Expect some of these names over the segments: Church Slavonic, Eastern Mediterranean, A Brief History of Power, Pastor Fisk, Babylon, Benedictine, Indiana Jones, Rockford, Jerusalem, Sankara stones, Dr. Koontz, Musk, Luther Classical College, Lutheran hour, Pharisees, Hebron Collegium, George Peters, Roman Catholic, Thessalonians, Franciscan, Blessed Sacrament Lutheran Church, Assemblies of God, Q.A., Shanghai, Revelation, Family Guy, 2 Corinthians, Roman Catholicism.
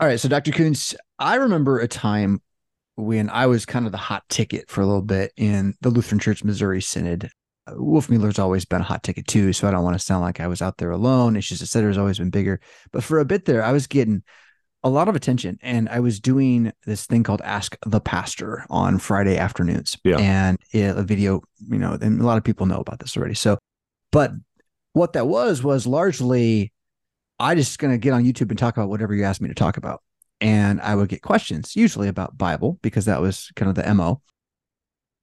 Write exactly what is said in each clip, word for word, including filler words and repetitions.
All right. So Doctor Koontz, I remember a time when I was kind of the hot ticket for a little bit in the Lutheran Church, Missouri Synod. Wolf Mueller's always been a hot ticket too, so I don't want to sound like I was out there alone. It's just the Synod has always been bigger. But for a bit there, I was getting a lot of attention, and I was doing this thing called Ask the Pastor on Friday afternoons. Yeah. And it, a video, you know, and a lot of people know about this already. So, but what that was, was largely, I just going to get on YouTube and talk about whatever you asked me to talk about. And I would get questions, usually about Bible, because that was kind of the M O.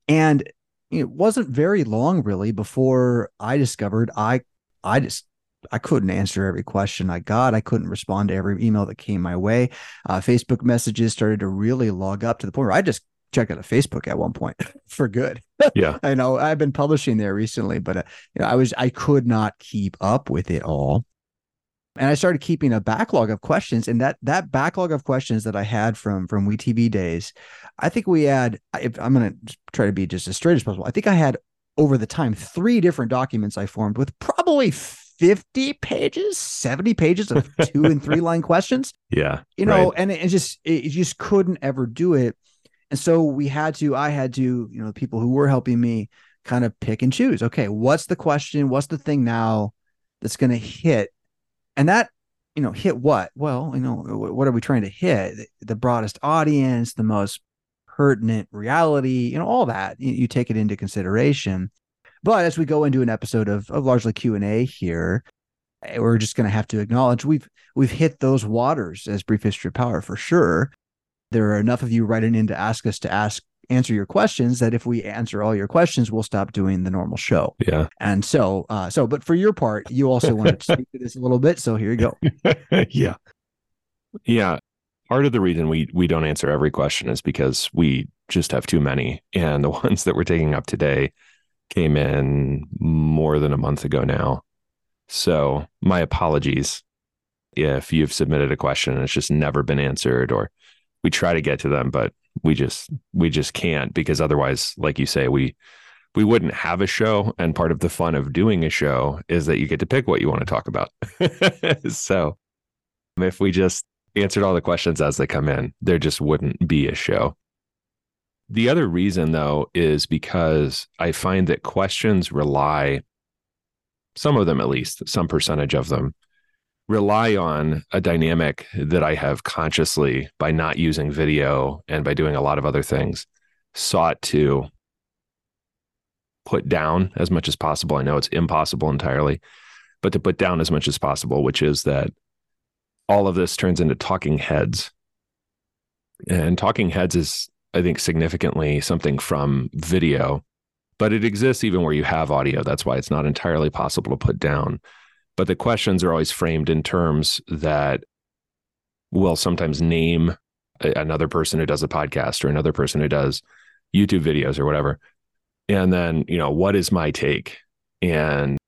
And it wasn't very long, really, before I discovered I, I just, I couldn't answer every question I got. I couldn't respond to every email that came my way. Uh, Facebook messages started to really log up to the point where I just checked out of Facebook at one point for good. Yeah, I know I've been publishing there recently, but uh, you know, I was I could not keep up with it all, and I started keeping a backlog of questions. And that that backlog of questions that I had from from WeTV days, I think we had. If I'm going to try to be just as straight as possible, I think I had over the time three different documents I formed with probably fifty pages, seventy pages of two and three line questions. Yeah. You know, right. and it, it just, it, it just couldn't ever do it. And so we had to, I had to, you know, the people who were helping me kind of pick and choose. Okay. What's the question? What's the thing now that's going to hit? And that, you know, hit what? Well, you know, what are we trying to hit? The, the broadest audience, the most pertinent reality, you know, all that you, you take it into consideration. But as we go into an episode of, of largely Q and A here, we're just going to have to acknowledge we've we've hit those waters as Brief History of Power for sure. There are enough of you writing in to ask us to ask answer your questions that if we answer all your questions, we'll stop doing the normal show. Yeah. And so, uh, so but for your part, you also wanted to speak to this a little bit. So here you go. Yeah. Yeah. Part of the reason we we don't answer every question is because we just have too many. And the ones that we're taking up today came in more than a month ago now. So my apologies if you've submitted a question and it's just never been answered, or we try to get to them, but we just we just can't, because otherwise, like you say, we we wouldn't have a show. And part of the fun of doing a show is that you get to pick what you want to talk about. So if we just answered all the questions as they come in, there just wouldn't be a show. The other reason, though, is because I find that questions rely, some of them at least, some percentage of them, rely on a dynamic that I have consciously, by not using video and by doing a lot of other things, sought to put down as much as possible. I know it's impossible entirely, but to put down as much as possible, which is that all of this turns into talking heads. And talking heads is, I think, significantly something from video, but it exists even where you have audio. That's why it's not entirely possible to put down. But the questions are always framed in terms that will sometimes name a- another person who does a podcast or another person who does YouTube videos or whatever. And then, you know, what is my take? And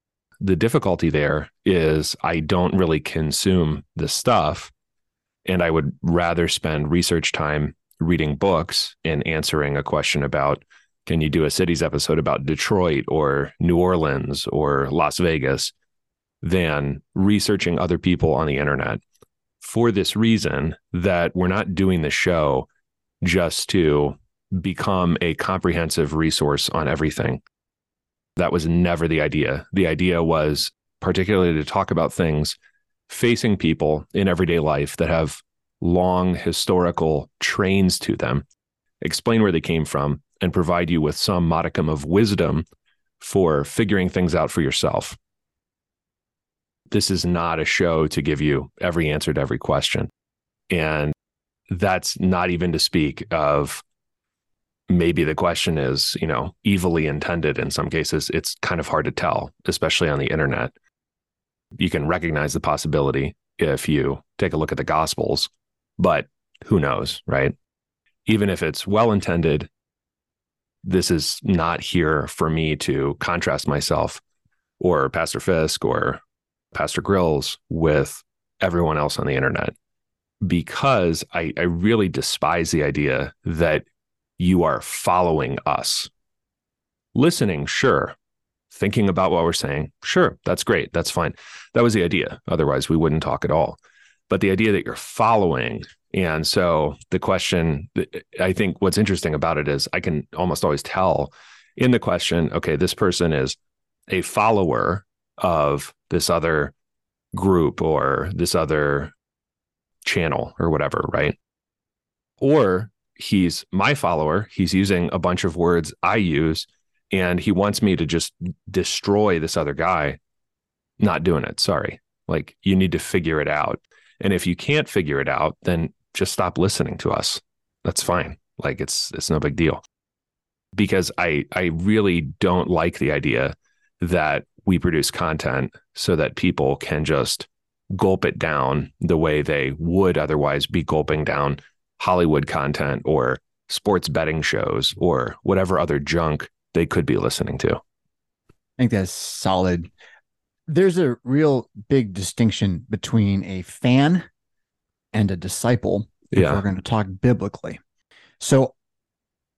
the difficulty there is I don't really consume the stuff, and I would rather spend research time reading books and answering a question about, can you do a cities episode about Detroit or New Orleans or Las Vegas, than researching other people on the internet, for this reason that we're not doing the show just to become a comprehensive resource on everything. That was never the idea. The idea was particularly to talk about things facing people in everyday life that have long historical trains to them, explain where they came from, and provide you with some modicum of wisdom for figuring things out for yourself. This is not a show to give you every answer to every question. And that's not even to speak of maybe the question is, you know, evilly intended in some cases. It's kind of hard to tell, especially on the internet. You can recognize the possibility if you take a look at the Gospels, but who knows, right? Even if it's well-intended, this is not here for me to contrast myself or Pastor Fisk or Pastor Grills with everyone else on the internet, because I, I really despise the idea that you are following us. Listening, sure. Thinking about what we're saying, sure, that's great, that's fine. That was the idea. Otherwise, we wouldn't talk at all. but the idea that you're following. And so the question, I think what's interesting about it is I can almost always tell in the question, okay, this person is a follower of this other group or this other channel or whatever, right? Or he's my follower. He's using a bunch of words I use, and he wants me to just destroy this other guy. Not doing it. Sorry. Like, you need to figure it out. And if you can't figure it out, then just stop listening to us. That's fine. Like, it's, it's no big deal. Because I, I really don't like the idea that we produce content so that people can just gulp it down the way they would otherwise be gulping down Hollywood content or sports betting shows or whatever other junk they could be listening to. I think that's solid. There's a real big distinction between a fan and a disciple. Yeah. If we're going to talk biblically. So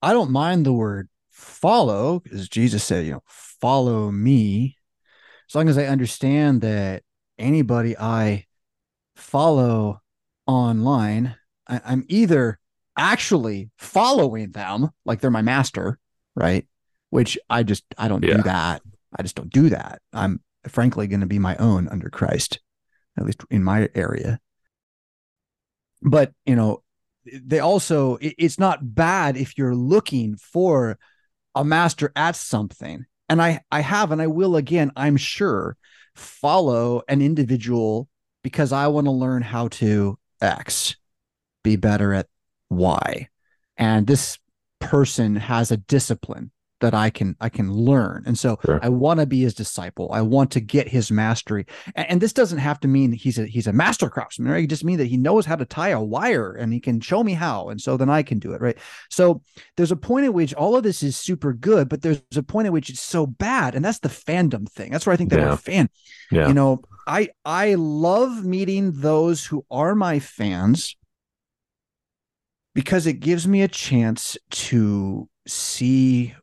I don't mind the word follow, because Jesus said, you know, follow me. As long as I understand that anybody I follow online, I, I'm either actually following them, like they're my master, right? Which I just, I don't yeah. do that. I just don't do that. I'm frankly going to be my own under Christ, at least in my area. But, you know, they also, it's not bad if you're looking for a master at something. And I, I have, and I will again, I'm sure, follow an individual because I want to learn how to X, be better at Y. And this person has a discipline that I can, I can learn. And so sure. I want to be his disciple. I want to get his mastery. And, and this doesn't have to mean he's a, he's a master craftsman, right? It just means that he knows how to tie a wire and he can show me how. And so then I can do it. Right. So there's a point at which all of this is super good, but there's a point at which it's so bad. And that's the fandom thing. That's where I think that yeah. we're fan, yeah. you know, I, I love meeting those who are my fans because it gives me a chance to see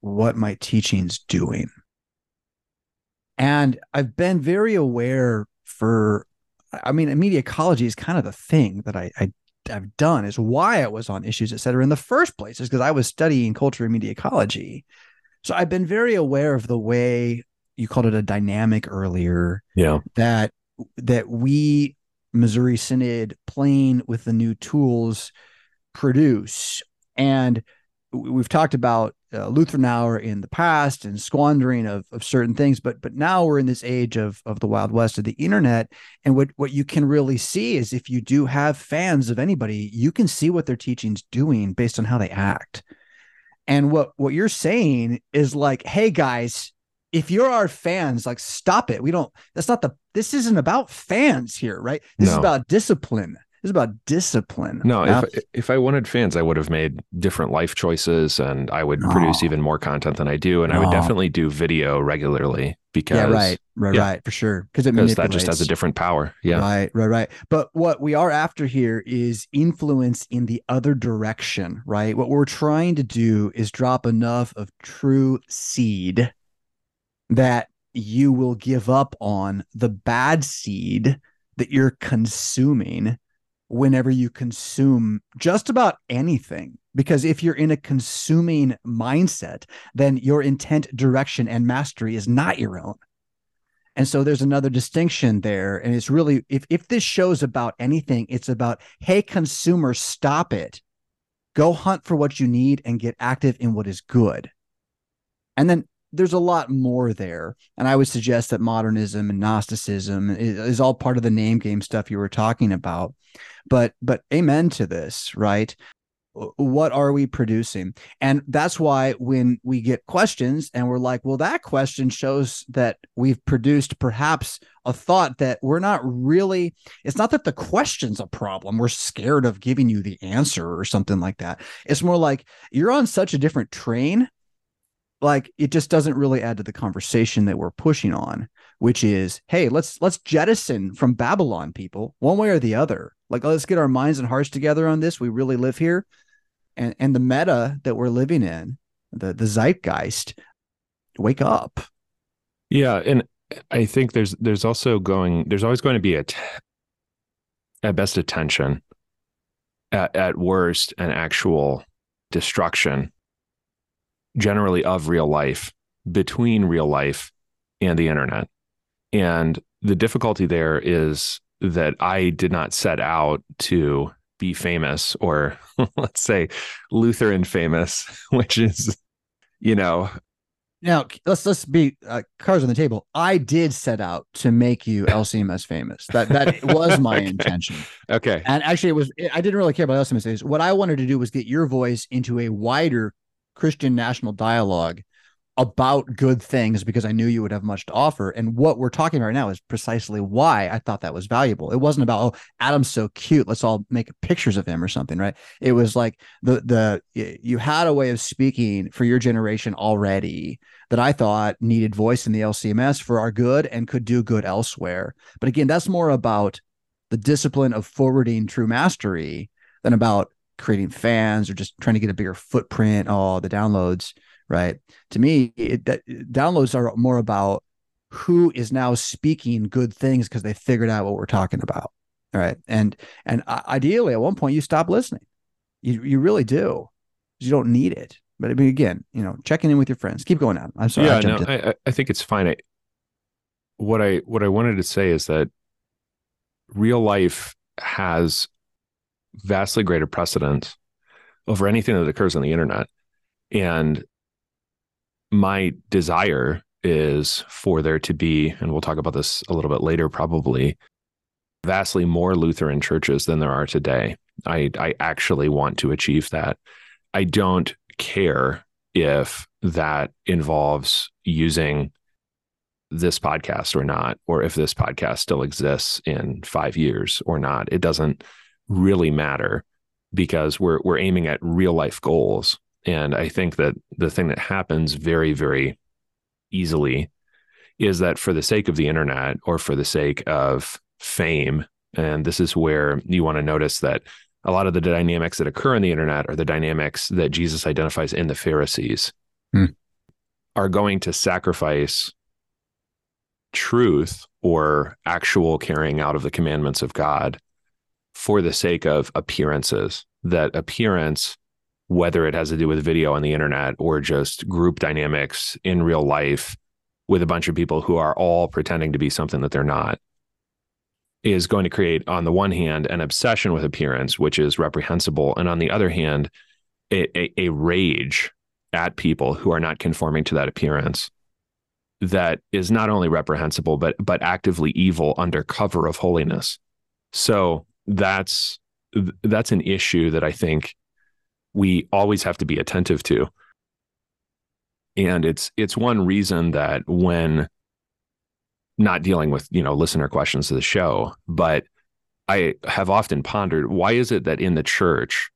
what my teaching's doing. And I've been very aware for, I mean, media ecology is kind of the thing that I, I, I've done, is why I was on Issues, et cetera, in the first place, is because I was studying culture and media ecology. So I've been very aware of the way, you called it a dynamic earlier, yeah. that, that we, Missouri Synod, playing with the new tools, produce. And we've talked about Uh, Lutheran hour in the past and squandering of, of certain things, but but now we're in this age of of the Wild West of the internet, and what what you can really see is, if you do have fans of anybody, you can see what their teaching's doing based on how they act. And what what you're saying is like, hey guys, if you're our fans, like, stop it. We don't. That's not the. This isn't about fans here, right? This no. is about discipline. It's about discipline. No, now, if if I wanted fans, I would have made different life choices, and I would no, produce even more content than I do. And no. I would definitely do video regularly because yeah, right, right, yeah, right, for sure. Because it because that just has a different power. Yeah, right, right, right. But what we are after here is influence in the other direction, right? What we're trying to do is drop enough of true seed that you will give up on the bad seed that you're consuming whenever you consume just about anything. Because if you're in a consuming mindset, then your intent, direction, and mastery is not your own. And so there's another distinction there. And it's really, if, if this show's about anything, it's about, hey, consumer, stop it. Go hunt for what you need and get active in what is good. And then there's a lot more there. And I would suggest that modernism and Gnosticism is, is all part of the name game stuff you were talking about. But, but amen to this, right? What are we producing? And that's why when we get questions and we're like, well, that question shows that we've produced perhaps a thought that we're not really, it's not that the question's a problem. We're scared of giving you the answer or something like that. It's more like you're on such a different train. Like, it just doesn't really add to the conversation that we're pushing on, which is, hey, let's let's jettison from Babylon, people, one way or the other. Like, let's get our minds and hearts together on this. We really live here. And and the meta that we're living in, the, the zeitgeist, wake up. Yeah. And I think there's there's also going, there's always going to be a t- at best a tension, at, at worst an actual destruction, generally of real life, between real life and the internet. And the difficulty there is that I did not set out to be famous, or let's say Lutheran famous, which is, you know. Now, let's let's be uh, cards on the table. I did set out to make you L C M S famous. That that was my okay. intention. Okay. And actually, it was. I didn't really care about L C M S. What I wanted to do was get your voice into a wider Christian national dialogue about good things, because I knew you would have much to offer. And what we're talking about right now is precisely why I thought that was valuable. It wasn't about, oh, Adam's so cute, let's all make pictures of him or something, right? It was like the the you had a way of speaking for your generation already that I thought needed voice in the L C M S for our good and could do good elsewhere. But again, that's more about the discipline of forwarding true mastery than about creating fans or just trying to get a bigger footprint, all oh, the downloads. Right. To me, it, that, downloads are more about who is now speaking good things because they figured out what we're talking about. All right. And and ideally, at one point, you stop listening. You you really do. You don't need it. But I mean, again, you know, checking in with your friends. Keep going on. I'm sorry. Yeah, I, no, I, I think it's fine. I, what I what I wanted to say is that real life has vastly greater precedence over anything that occurs on the internet. And my desire is for there to be, and we'll talk about this a little bit later, probably vastly more Lutheran churches than there are today. I, I actually want to achieve that. I don't care if that involves using this podcast or not, or if this podcast still exists in five years or not. It doesn't really matter because we're we're aiming at real life goals. And I think that the thing that happens very, very easily is that for the sake of the internet or for the sake of fame, and this is where you want to notice that a lot of the dynamics that occur in the internet are the dynamics that Jesus identifies in the Pharisees, hmm. are going to sacrifice truth or actual carrying out of the commandments of God for the sake of appearances. That appearance, whether it has to do with video on the internet or just group dynamics in real life with a bunch of people who are all pretending to be something that they're not, is going to create, on the one hand, an obsession with appearance, which is reprehensible. And on the other hand, a, a, a rage at people who are not conforming to that appearance that is not only reprehensible, but, but actively evil under cover of holiness. So that's, that's an issue that I think we always have to be attentive to. And it's it's one reason that when not dealing with, you know, listener questions to the show, but I have often pondered, why is it that in the church,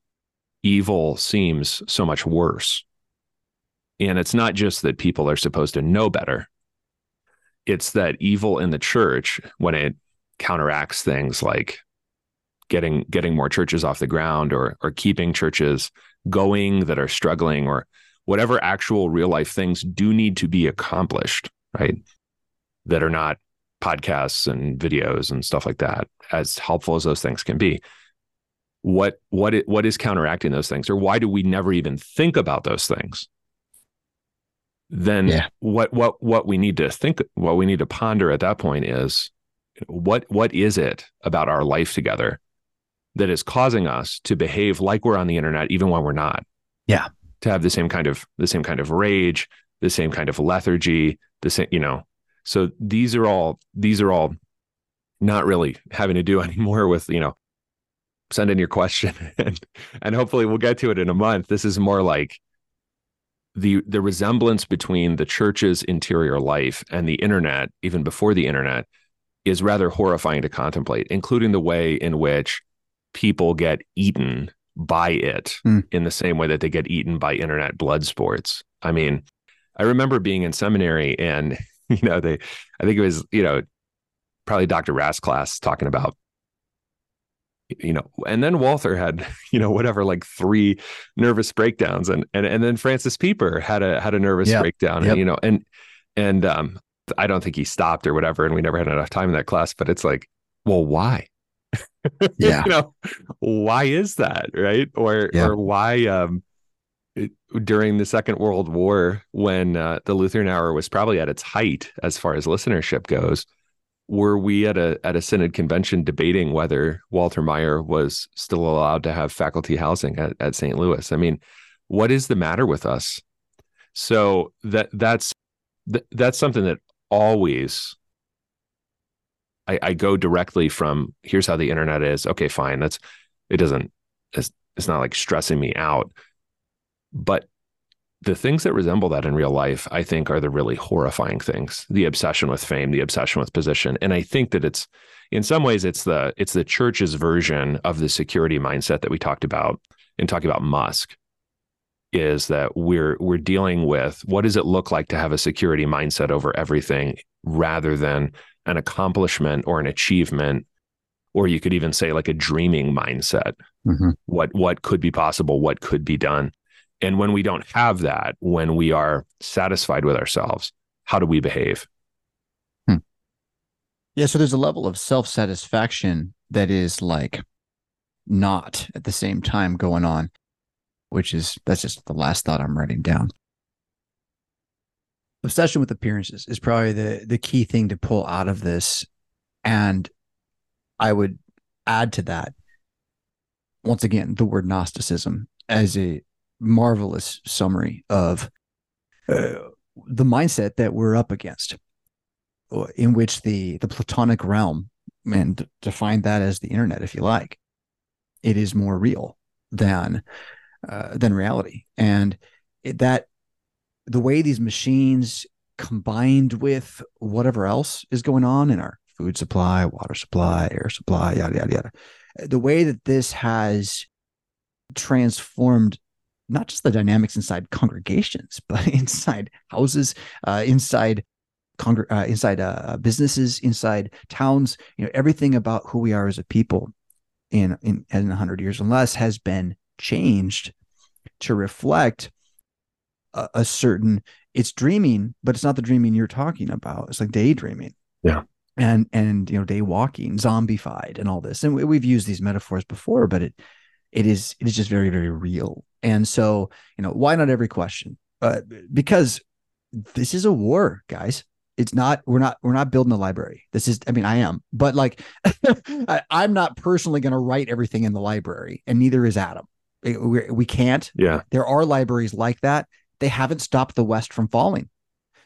evil seems so much worse? And it's not just that people are supposed to know better. It's that evil in the church, when it counteracts things like getting getting more churches off the ground or or keeping churches going that are struggling or whatever actual real life things do need to be accomplished, right? That are not podcasts and videos and stuff like that, as helpful as those things can be. What what it, what is counteracting those things, or why do we never even think about those things? Then yeah. what what what we need to think, what we need to ponder at that point is what what is it about our life together that is causing us to behave like we're on the internet, even when we're not? Yeah. To have the same kind of, the same kind of rage, the same kind of lethargy, the same, you know, so these are all, these are all not really having to do anymore with, you know, send in your question and, and hopefully we'll get to it in a month. This is more like the, the resemblance between the church's interior life and the internet, even before the internet, is rather horrifying to contemplate, including the way in which people get eaten by it mm. in the same way that they get eaten by internet blood sports. I mean, I remember being in seminary and, you know, they, I think it was, you know, probably Doctor Rath's class talking about, you know, and then Walther had, you know, whatever, like three nervous breakdowns. And, and, and then Francis Pieper had a, had a nervous yep. breakdown, yep. and, you know, and, and um, I don't think he stopped or whatever. And we never had enough time in that class, but it's like, well, why? Yeah. You know, why is that? Right. Or, yeah. or why, um, during the Second World War, when uh, the Lutheran hour was probably at its height as far as listenership goes, were we at a at a synod convention debating whether Walter Meyer was still allowed to have faculty housing at, at Saint Louis? I mean, what is the matter with us? So that that's that, that's something that always I, I go directly from. Here's how the internet is. Okay, fine. That's it. Doesn't it's, it's not like stressing me out. But the things that resemble that in real life, I think, are the really horrifying things: the obsession with fame, the obsession with position. And I think that it's, in some ways, it's the it's the church's version of the security mindset that we talked about in talking about Musk. Is that we're we're dealing with what does it look like to have a security mindset over everything, rather than an accomplishment or an achievement, or you could even say like a dreaming mindset. Mm-hmm. What what could be possible? What could be done? And when we don't have that, when we are satisfied with ourselves, how do we behave? Hmm. Yeah, so there's a level of self-satisfaction that is like not at the same time going on, which is, that's just the last thought I'm writing down. Obsession with appearances is probably the, the key thing to pull out of this. And I would add to that, once again, the word Gnosticism as a marvelous summary of uh, the mindset that we're up against, in which the the Platonic realm, and define that as the internet, if you like, it is more real than uh, than reality, and it, that the way these machines, combined with whatever else is going on in our food supply, water supply, air supply, yada yada yada, the way that this has transformed not just the dynamics inside congregations, but inside houses, uh, inside congr- uh, inside uh, businesses, inside towns. You know, everything about who we are as a people in in in a hundred years or less has been changed to reflect a, a certain. It's dreaming, but it's not the dreaming you're talking about. It's like daydreaming, yeah, and and you know, day walking, zombified, and all this. And we, we've used these metaphors before, but it it is it is just very, very real. And so, you know, why not every question? Uh, because this is a war, guys. It's not, we're not, we're not building a library. This is, I mean, I am, but like, I, I'm not personally going to write everything in the library, and neither is Adam. It, we, we can't. Yeah. There are libraries like that. They haven't stopped the West from falling.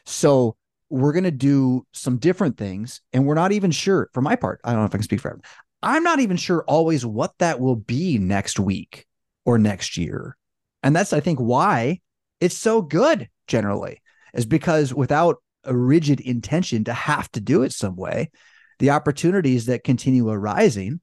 So we're going to do some different things. And we're not even sure, for my part, I don't know if I can speak for Adam, I'm not even sure always what that will be next week or next year. And that's, I think, why it's so good generally, is because without a rigid intention to have to do it some way, the opportunities that continue arising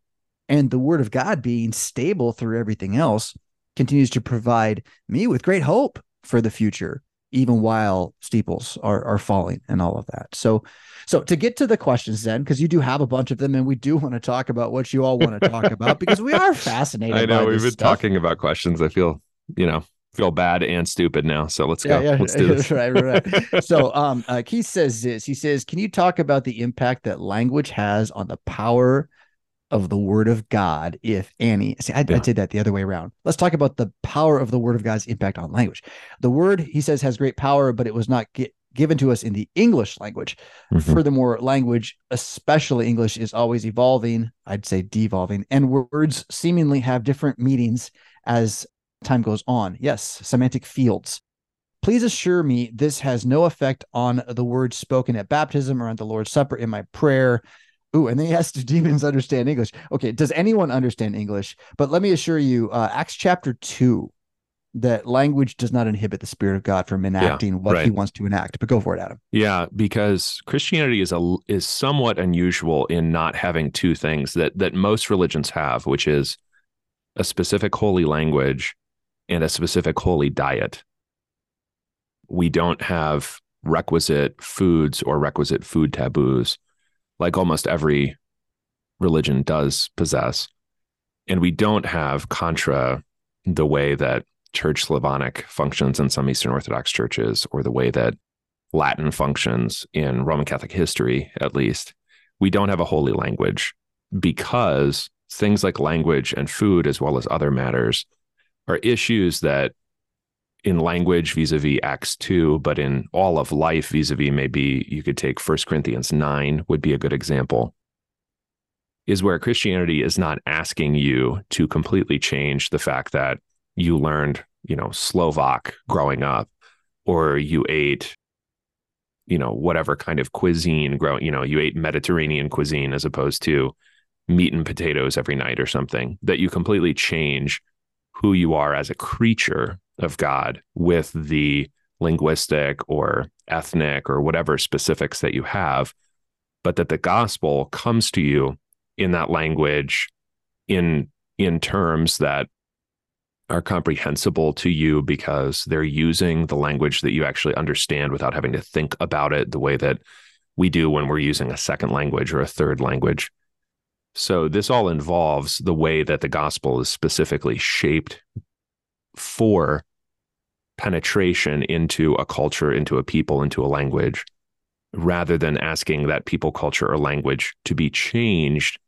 and the word of God being stable through everything else continues to provide me with great hope for the future, even while steeples are are falling and all of that. So, so to get to the questions then, because you do have a bunch of them, and we do want to talk about what you all want to talk about, because we are fascinated. I know by we've this been stuff. Talking about questions. I feel, you know, feel bad and stupid now. So let's yeah, go. Yeah, let's do this. Right, right. So, um, uh, Keith says this. He says, "Can you talk about the impact that language has on the power of the Word of God, if any?" See, I, yeah. I did that the other way around. Let's talk about the power of the Word of God's impact on language. The Word, he says, has great power, but it was not get, given to us in the English language. Mm-hmm. Furthermore, language, especially English, is always evolving, I'd say devolving, and words seemingly have different meanings as time goes on. Yes, semantic fields. Please assure me this has no effect on the words spoken at baptism or on the Lord's Supper in my prayer. Ooh, and then he asks, do demons understand English? Okay, does anyone understand English? But let me assure you, uh, Acts chapter two, that language does not inhibit the Spirit of God from enacting yeah, what right. he wants to enact. But go for it, Adam. Yeah, because Christianity is a, is somewhat unusual in not having two things that that most religions have, which is a specific holy language and a specific holy diet. We don't have requisite foods or requisite food taboos, like almost every religion does possess. And we don't have, contra the way that Church Slavonic functions in some Eastern Orthodox churches, or the way that Latin functions in Roman Catholic history, at least, we don't have a holy language. because things like language and food, as well as other matters, are issues that in language vis-a-vis Acts two, but in all of life vis-a-vis, maybe you could take First Corinthians nine would be a good example, is where Christianity is not asking you to completely change the fact that you learned, you know, Slovak growing up, or you ate, you know, whatever kind of cuisine growing, you know, you ate Mediterranean cuisine as opposed to meat and potatoes every night or something, that you completely change who you are as a creature of God with the linguistic or ethnic or whatever specifics that you have, but that the gospel comes to you in that language, in in terms that are comprehensible to you because they're using the language that you actually understand without having to think about it the way that we do when we're using a second language or a third language. So this all involves the way that the gospel is specifically shaped for penetration into a culture, into a people, into a language, rather than asking that people, culture, or language to be changed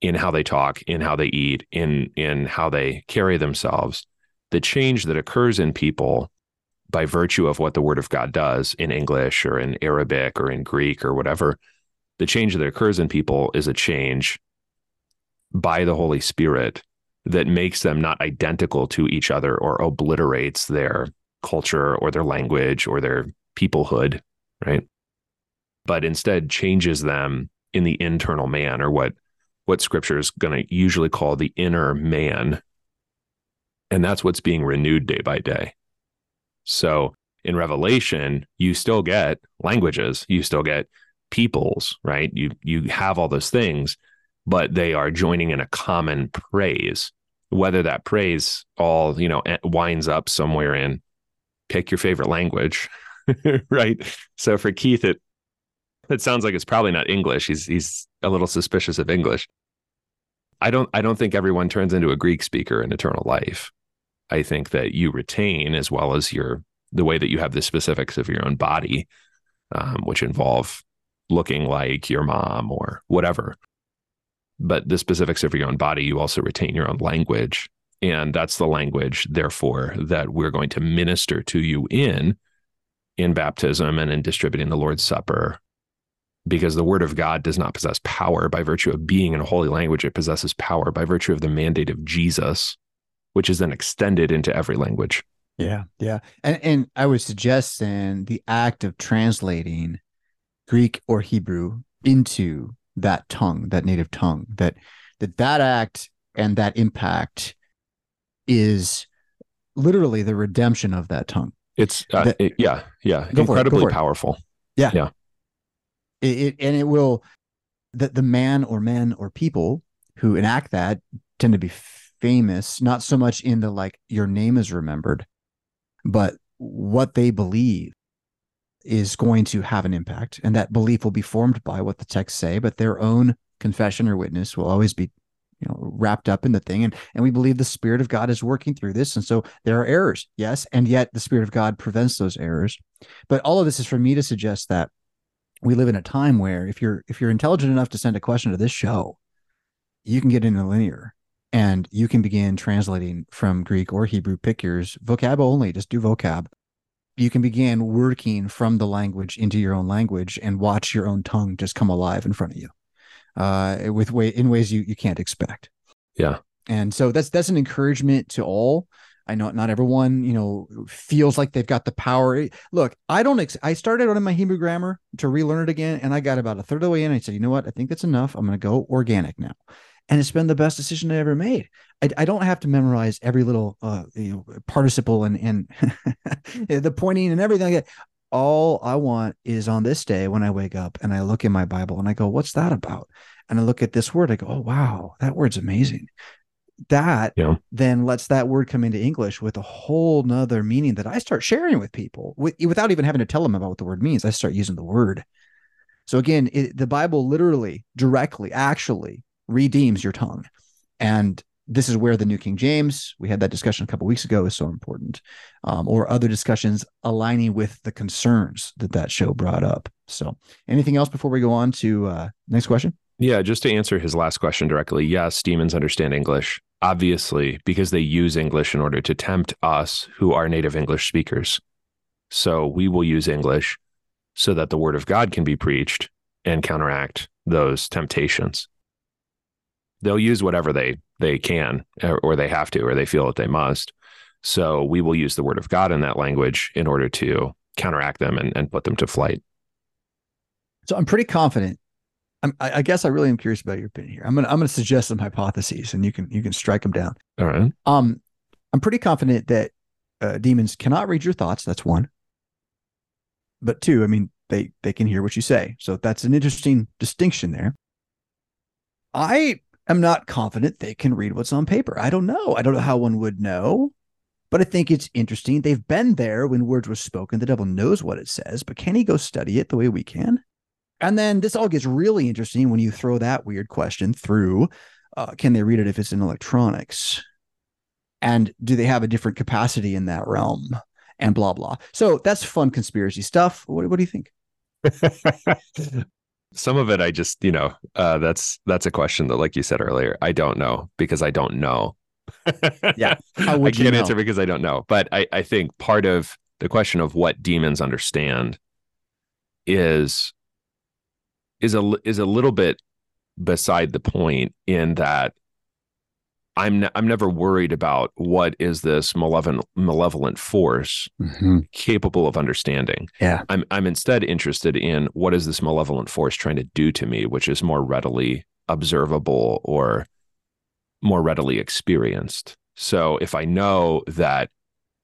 in how they talk, in how they eat, in, in how they carry themselves. The change that occurs in people by virtue of what the Word of God does in English or in Arabic or in Greek or whatever, the change that occurs in people is a change by the Holy Spirit that makes them not identical to each other or obliterates their culture or their language or their peoplehood, right? But instead changes them in the internal man, or what what scripture is going to usually call the inner man. And that's what's being renewed day by day. So in Revelation, you still get languages, you still get peoples, right? You, you have all those things, but they are joining in a common praise, whether that praise all, you know, winds up somewhere in pick your favorite language, right? So for Keith, it, it sounds like it's probably not English. He's, he's a little suspicious of English. I don't, I don't think everyone turns into a Greek speaker in eternal life. I think that you retain, as well as your, the way that you have the specifics of your own body, um, which involve looking like your mom or whatever. But the specifics of your own body, you also retain your own language. And that's the language, therefore, that we're going to minister to you in, in baptism and in distributing the Lord's Supper. Because the Word of God does not possess power by virtue of being in a holy language. It possesses power by virtue of the mandate of Jesus, which is then extended into every language. Yeah, yeah. And, and I would suggest then the act of translating Greek or Hebrew into that tongue, that native tongue, that that, that act and that impact is literally the redemption of that tongue. It's, uh, that, it, yeah, yeah, incredibly it, powerful. Yeah, yeah. It, it, and it will, that the man or men or people who enact that tend to be famous, not so much in the, like, your name is remembered, but what they believe is going to have an impact. And that belief will be formed by what the texts say, but their own confession or witness will always be, you know, wrapped up in the thing. And, and we believe the Spirit of God is working through this. And so there are errors, yes. And yet the Spirit of God prevents those errors. But all of this is for me to suggest that we live in a time where if you're if you're intelligent enough to send a question to this show, you can get into Linear and you can begin translating from Greek or Hebrew, pick yours, vocab only, just do vocab. You can begin working from the language into your own language and watch your own tongue just come alive in front of you uh, with way in ways you, you can't expect. Yeah. And so that's that's an encouragement to all. I know not everyone, you know, feels like they've got the power. Look, I don't, ex- I started on my Hebrew grammar to relearn it again. And I got about a third of the way in. I said, you know what? I think that's enough. I'm going to go organic now. And it's been the best decision I ever made. I, I don't have to memorize every little, uh, you know, participle and, and the pointing and everything like that. All I want is on this day when I wake up and I look in my Bible and I go, what's that about? And I look at this word, I go, oh, wow, that word's amazing. That yeah. Then lets that word come into English with a whole nother meaning that I start sharing with people with, without even having to tell them about what the word means. I start using the word. So again, it, the Bible literally, directly, actually redeems your tongue. And this is where the New King James, we had that discussion a couple of weeks ago, is so important, um, or other discussions aligning with the concerns that that show brought up. So anything else before we go on to uh, next question? Yeah, just to answer his last question directly, yes, demons understand English, obviously, because they use English in order to tempt us who are native English speakers. So we will use English so that the word of God can be preached and counteract those temptations. They'll use whatever they they can, or they have to, or they feel that they must. So we will use the word of God in that language in order to counteract them and, and put them to flight. So I'm pretty confident. I'm, I guess I really am curious about your opinion here. I'm gonna I'm gonna suggest some hypotheses, and you can you can strike them down. All right. Um, I'm pretty confident that uh, demons cannot read your thoughts. That's one. But two, I mean, they they can hear what you say. So that's an interesting distinction there. I am not confident they can read what's on paper. I don't know. I don't know how one would know. But I think it's interesting. They've been there when words were spoken. The devil knows what it says, but can he go study it the way we can? And then this all gets really interesting when you throw that weird question through, uh, can they read it if it's in electronics? And do they have a different capacity in that realm? And blah, blah. So that's fun conspiracy stuff. What, what do you think? Some of it, I just, you know, uh, that's that's a question that, like you said earlier, I don't know because I don't know. Yeah. How would I you can't know? Answer because I don't know. But I, I think part of the question of what demons understand is... is a is a little bit beside the point, in that I'm ne- I'm never worried about what is this malevolent malevolent force mm-hmm. capable of understanding. Yeah. I'm I'm instead interested in what is this malevolent force trying to do to me, which is more readily observable or more readily experienced. So if I know that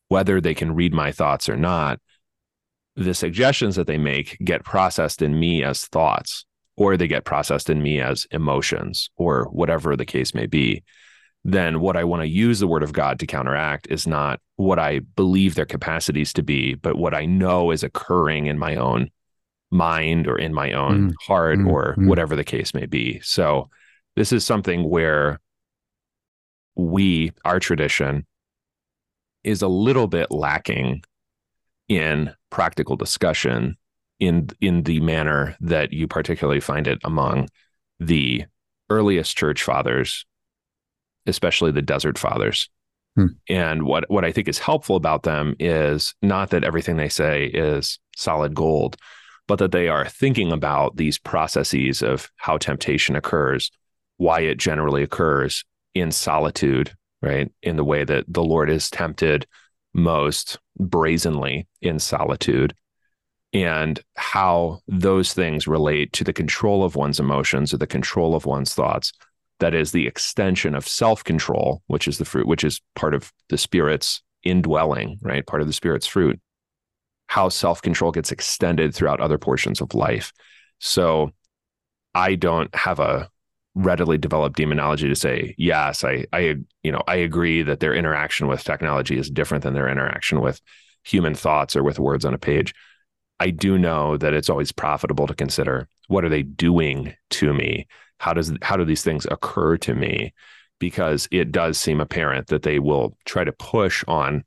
whether they can read my thoughts or not, the suggestions that they make get processed in me as thoughts, or they get processed in me as emotions, or whatever the case may be, then what I want to use the word of God to counteract is not what I believe their capacities to be, but what I know is occurring in my own mind or in my own mm, heart mm, or mm. whatever the case may be. So this is something where we, our tradition, is a little bit lacking in practical discussion in in the manner that you particularly find it among the earliest church fathers, especially the desert fathers. Hmm. And what, what I think is helpful about them is not that everything they say is solid gold, but that they are thinking about these processes of how temptation occurs, why it generally occurs in solitude, right? In the way that the Lord is tempted most brazenly in solitude, and how those things relate to the control of one's emotions or the control of one's thoughts. That is the extension of self-control, which is the fruit, which is part of the Spirit's indwelling, right? Part of the Spirit's fruit, how self-control gets extended throughout other portions of life. So I don't have a readily developed demonology to say, yes, I, I, you know, I agree that their interaction with technology is different than their interaction with human thoughts or with words on a page. I do know that it's always profitable to consider, what are they doing to me? How does, how do these things occur to me? Because it does seem apparent that they will try to push on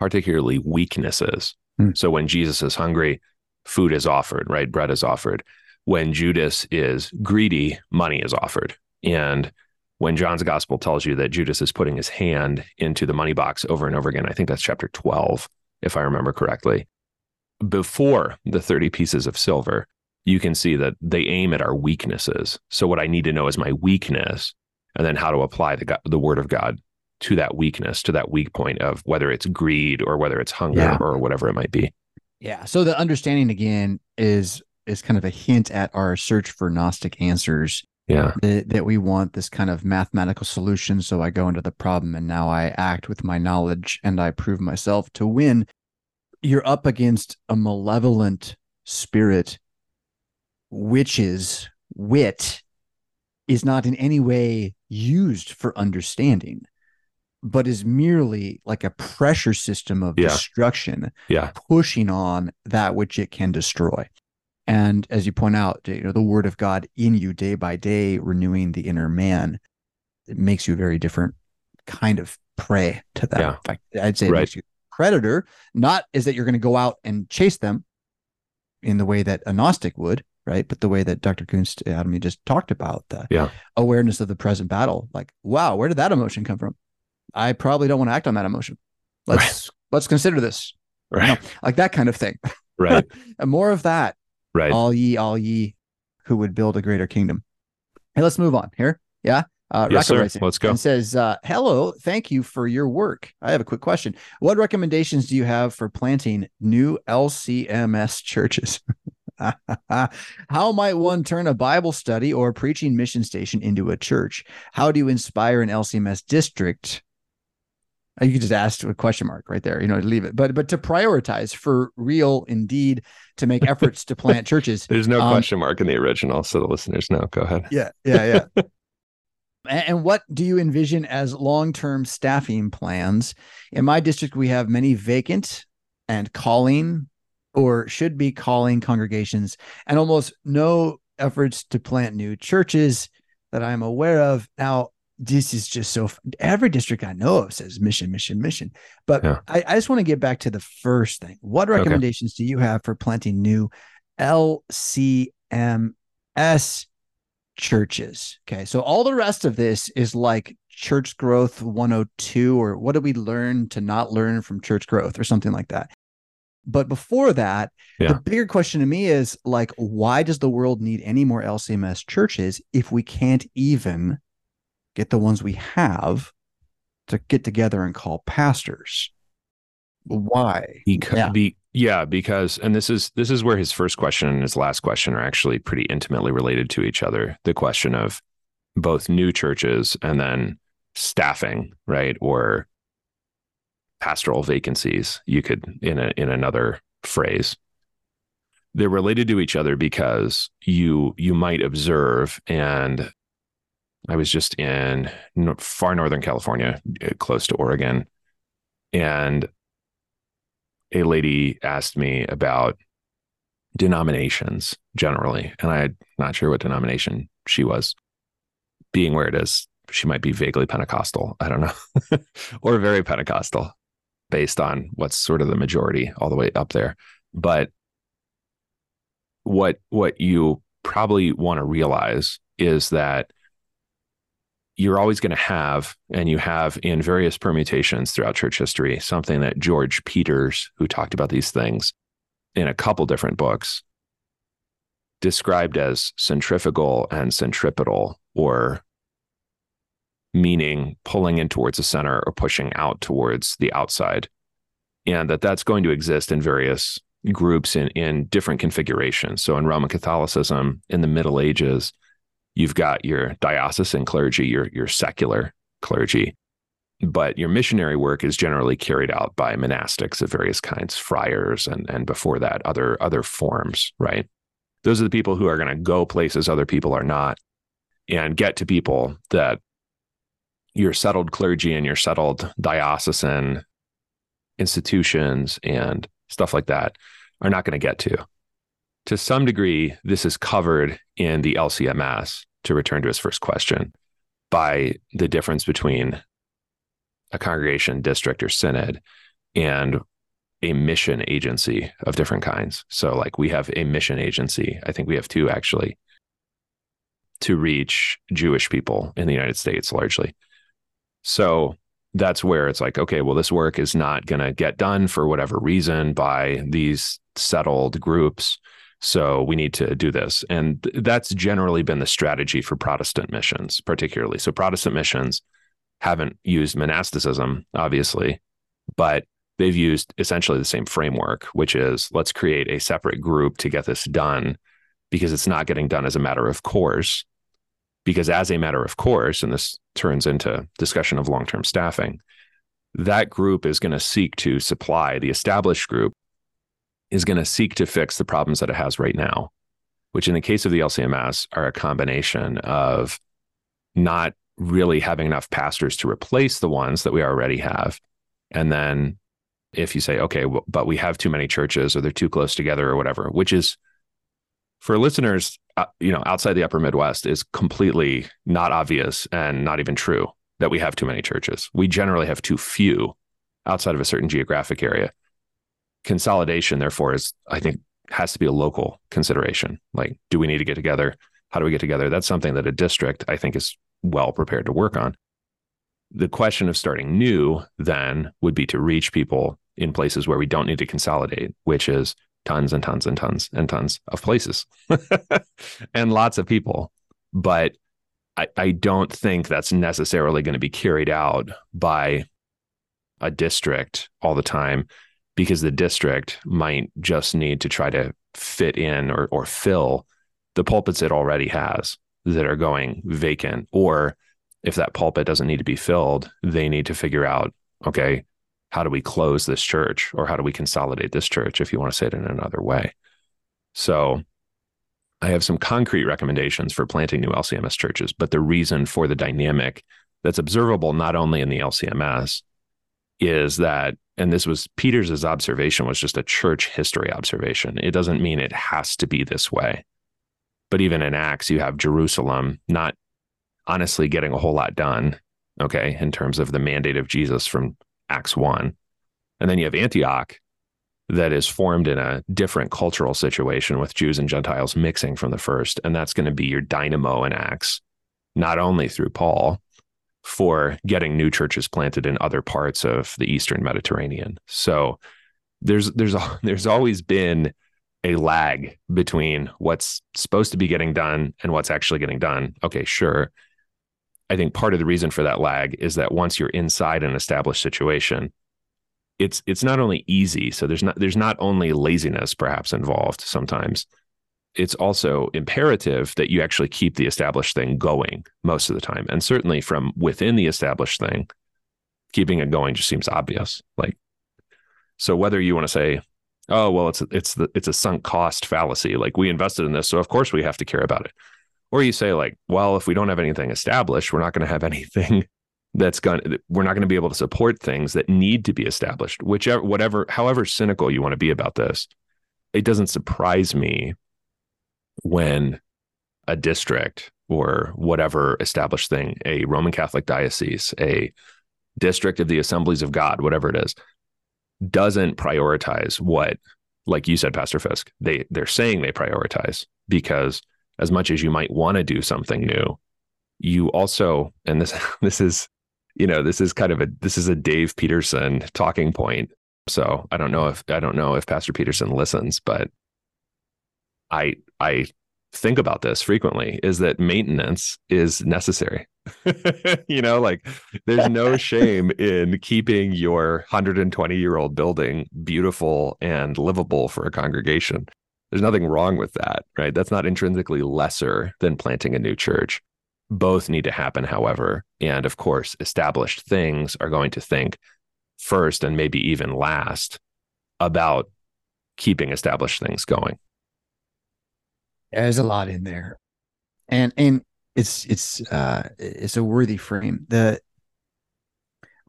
particularly weaknesses. Mm. So when Jesus is hungry, food is offered, right? Bread is offered. When Judas is greedy, money is offered. And when John's gospel tells you that Judas is putting his hand into the money box over and over again, I think that's chapter twelve, if I remember correctly, before the thirty pieces of silver, you can see that they aim at our weaknesses. So what I need to know is my weakness, and then how to apply the, the word of God to that weakness, to that weak point of whether it's greed or whether it's hunger yeah. or whatever it might be. Yeah. So the understanding again is... is kind of a hint at our search for Gnostic answers. Yeah. That, that we want this kind of mathematical solution. So I go into the problem and now I act with my knowledge and I prove myself to win. You're up against a malevolent spirit, witches, wit is not in any way used for understanding, but is merely like a pressure system of yeah. destruction, yeah. pushing on that which it can destroy. And as you point out, you know, the word of God in you day by day, renewing the inner man, it makes you a very different kind of prey to that. Yeah. In fact, I'd say it right. makes you a predator, not is that you're going to go out and chase them in the way that a Gnostic would, right? But the way that Doctor Koontz, Adam, you just talked about, the yeah. awareness of the present battle, like, wow, where did that emotion come from? I probably don't want to act on that emotion. Let's, right. let's consider this. Right. You know, like that kind of thing. Right. And more of that. Right. All ye, all ye who would build a greater kingdom. Hey, let's move on here. Yeah. Uh, yes, sir. Let's go. And says, uh, hello, thank you for your work. I have a quick question. What recommendations do you have for planting new L C M S churches? How might one turn a Bible study or preaching mission station into a church? How do you inspire an L C M S district? You could just ask a question mark right there, you know, leave it. But but to prioritize for real, indeed, to make efforts to plant churches. There's no um, question mark in the original, so the listeners know. Go ahead. Yeah, yeah, yeah. And what do you envision as long-term staffing plans? In my district, we have many vacant and calling or should be calling congregations and almost no efforts to plant new churches that I'm aware of. Now, this is just so – every district I know of says mission, mission, mission. But yeah. I, I just want to get back to the first thing. What recommendations okay. do you have for planting new L C M S churches? Okay, so all the rest of this is like church growth one oh two, or what do we learn to not learn from church growth or something like that. But before that, yeah. the bigger question to me is like, why does the world need any more L C M S churches if we can't even get the ones we have to get together and call pastors? Why? Because, yeah. Be, yeah, because, and this is this is where his first question and his last question are actually pretty intimately related to each other. The question of both new churches and then staffing, right, or pastoral vacancies. You could in a in another phrase. They're related to each other because you you might observe, and I was just in far northern California, close to Oregon, and a lady asked me about denominations generally, and I'm not sure what denomination she was. Being where it is, she might be vaguely Pentecostal, I don't know, or very Pentecostal, based on what's sort of the majority all the way up there. But what what you probably want to realize is that you're always going to have, and you have in various permutations throughout church history, something that George Peters, who talked about these things in a couple different books, described as centrifugal and centripetal, or meaning pulling in towards the center or pushing out towards the outside, and that that's going to exist in various groups in, in different configurations. So in Roman Catholicism, in the Middle Ages, you've got your diocesan clergy, your your secular clergy, but your missionary work is generally carried out by monastics of various kinds, friars, and and before that, other other forms, right? Those are the people who are going to go places other people are not and get to people that your settled clergy and your settled diocesan institutions and stuff like that are not going to get to. To some degree, this is covered in the L C M S, to return to his first question, by the difference between a congregation, district, or synod and a mission agency of different kinds. So like we have a mission agency, I think we have two actually, to reach Jewish people in the United States largely. So that's where it's like, okay, well, this work is not going to get done for whatever reason by these settled groups. So we need to do this. And that's generally been the strategy for Protestant missions, particularly. So Protestant missions haven't used monasticism, obviously, but they've used essentially the same framework, which is let's create a separate group to get this done because it's not getting done as a matter of course. Because as a matter of course, and this turns into discussion of long-term staffing, that group is going to seek to supply the established group is going to seek to fix the problems that it has right now, which in the case of the L C M S are a combination of not really having enough pastors to replace the ones that we already have. And then if you say, okay, well, but we have too many churches or they're too close together or whatever, which is for listeners, uh, you know, outside the upper Midwest is completely not obvious and not even true that we have too many churches. We generally have too few outside of a certain geographic area. Consolidation, therefore, is, I think, has to be a local consideration. Like, do we need to get together? How do we get together? That's something that a district, I think, is well prepared to work on. The question of starting new then would be to reach people in places where we don't need to consolidate, which is tons and tons and tons and tons of places and lots of people. But I, I don't think that's necessarily going to be carried out by a district all the time, because the district might just need to try to fit in or, or fill the pulpits it already has that are going vacant. Or if that pulpit doesn't need to be filled, they need to figure out, okay, how do we close this church, or how do we consolidate this church, if you want to say it in another way. So I have some concrete recommendations for planting new L C M S churches, but the reason for the dynamic that's observable not only in the L C M S is that, and this was Peter's observation, was just a church history observation. It doesn't mean it has to be this way. But even in Acts, you have Jerusalem not honestly getting a whole lot done, okay, in terms of the mandate of Jesus from Acts one. And then you have Antioch that is formed in a different cultural situation with Jews and Gentiles mixing from the first. And that's going to be your dynamo in Acts, not only through Paul, for getting new churches planted in other parts of the Eastern Mediterranean. So there's there's there's always been a lag between what's supposed to be getting done and what's actually getting done. Okay, sure. I think part of the reason for that lag is that once you're inside an established situation, it's it's not only easy. So there's not there's not only laziness perhaps involved sometimes. It's also imperative that you actually keep the established thing going most of the time. And certainly from within the established thing, keeping it going just seems obvious. Like, so whether you want to say, oh, well, it's, it's the, it's a sunk cost fallacy. Like, we invested in this, so of course we have to care about it. Or you say like, well, if we don't have anything established, we're not going to have anything that's going to, we're not going to be able to support things that need to be established, whichever, whatever, however cynical you want to be about this. It doesn't surprise me when a district or whatever established thing, a Roman Catholic diocese, a district of the Assemblies of God, whatever it is, doesn't prioritize what, like you said, Pastor Fisk, they, they're saying they prioritize. Because as much as you might want to do something new, you also, and this, this is, you know, this is kind of a, this is a Dave Peterson talking point. So I don't know if, I don't know if Pastor Peterson listens, but I, I think about this frequently, is that maintenance is necessary. You know, like, there's no shame in keeping your one hundred twenty year old building beautiful and livable for a congregation. There's nothing wrong with that, right? That's not intrinsically lesser than planting a new church. Both need to happen, however. And of course, established things are going to think first and maybe even last about keeping established things going. There's a lot in there, and and it's it's uh it's a worthy frame. The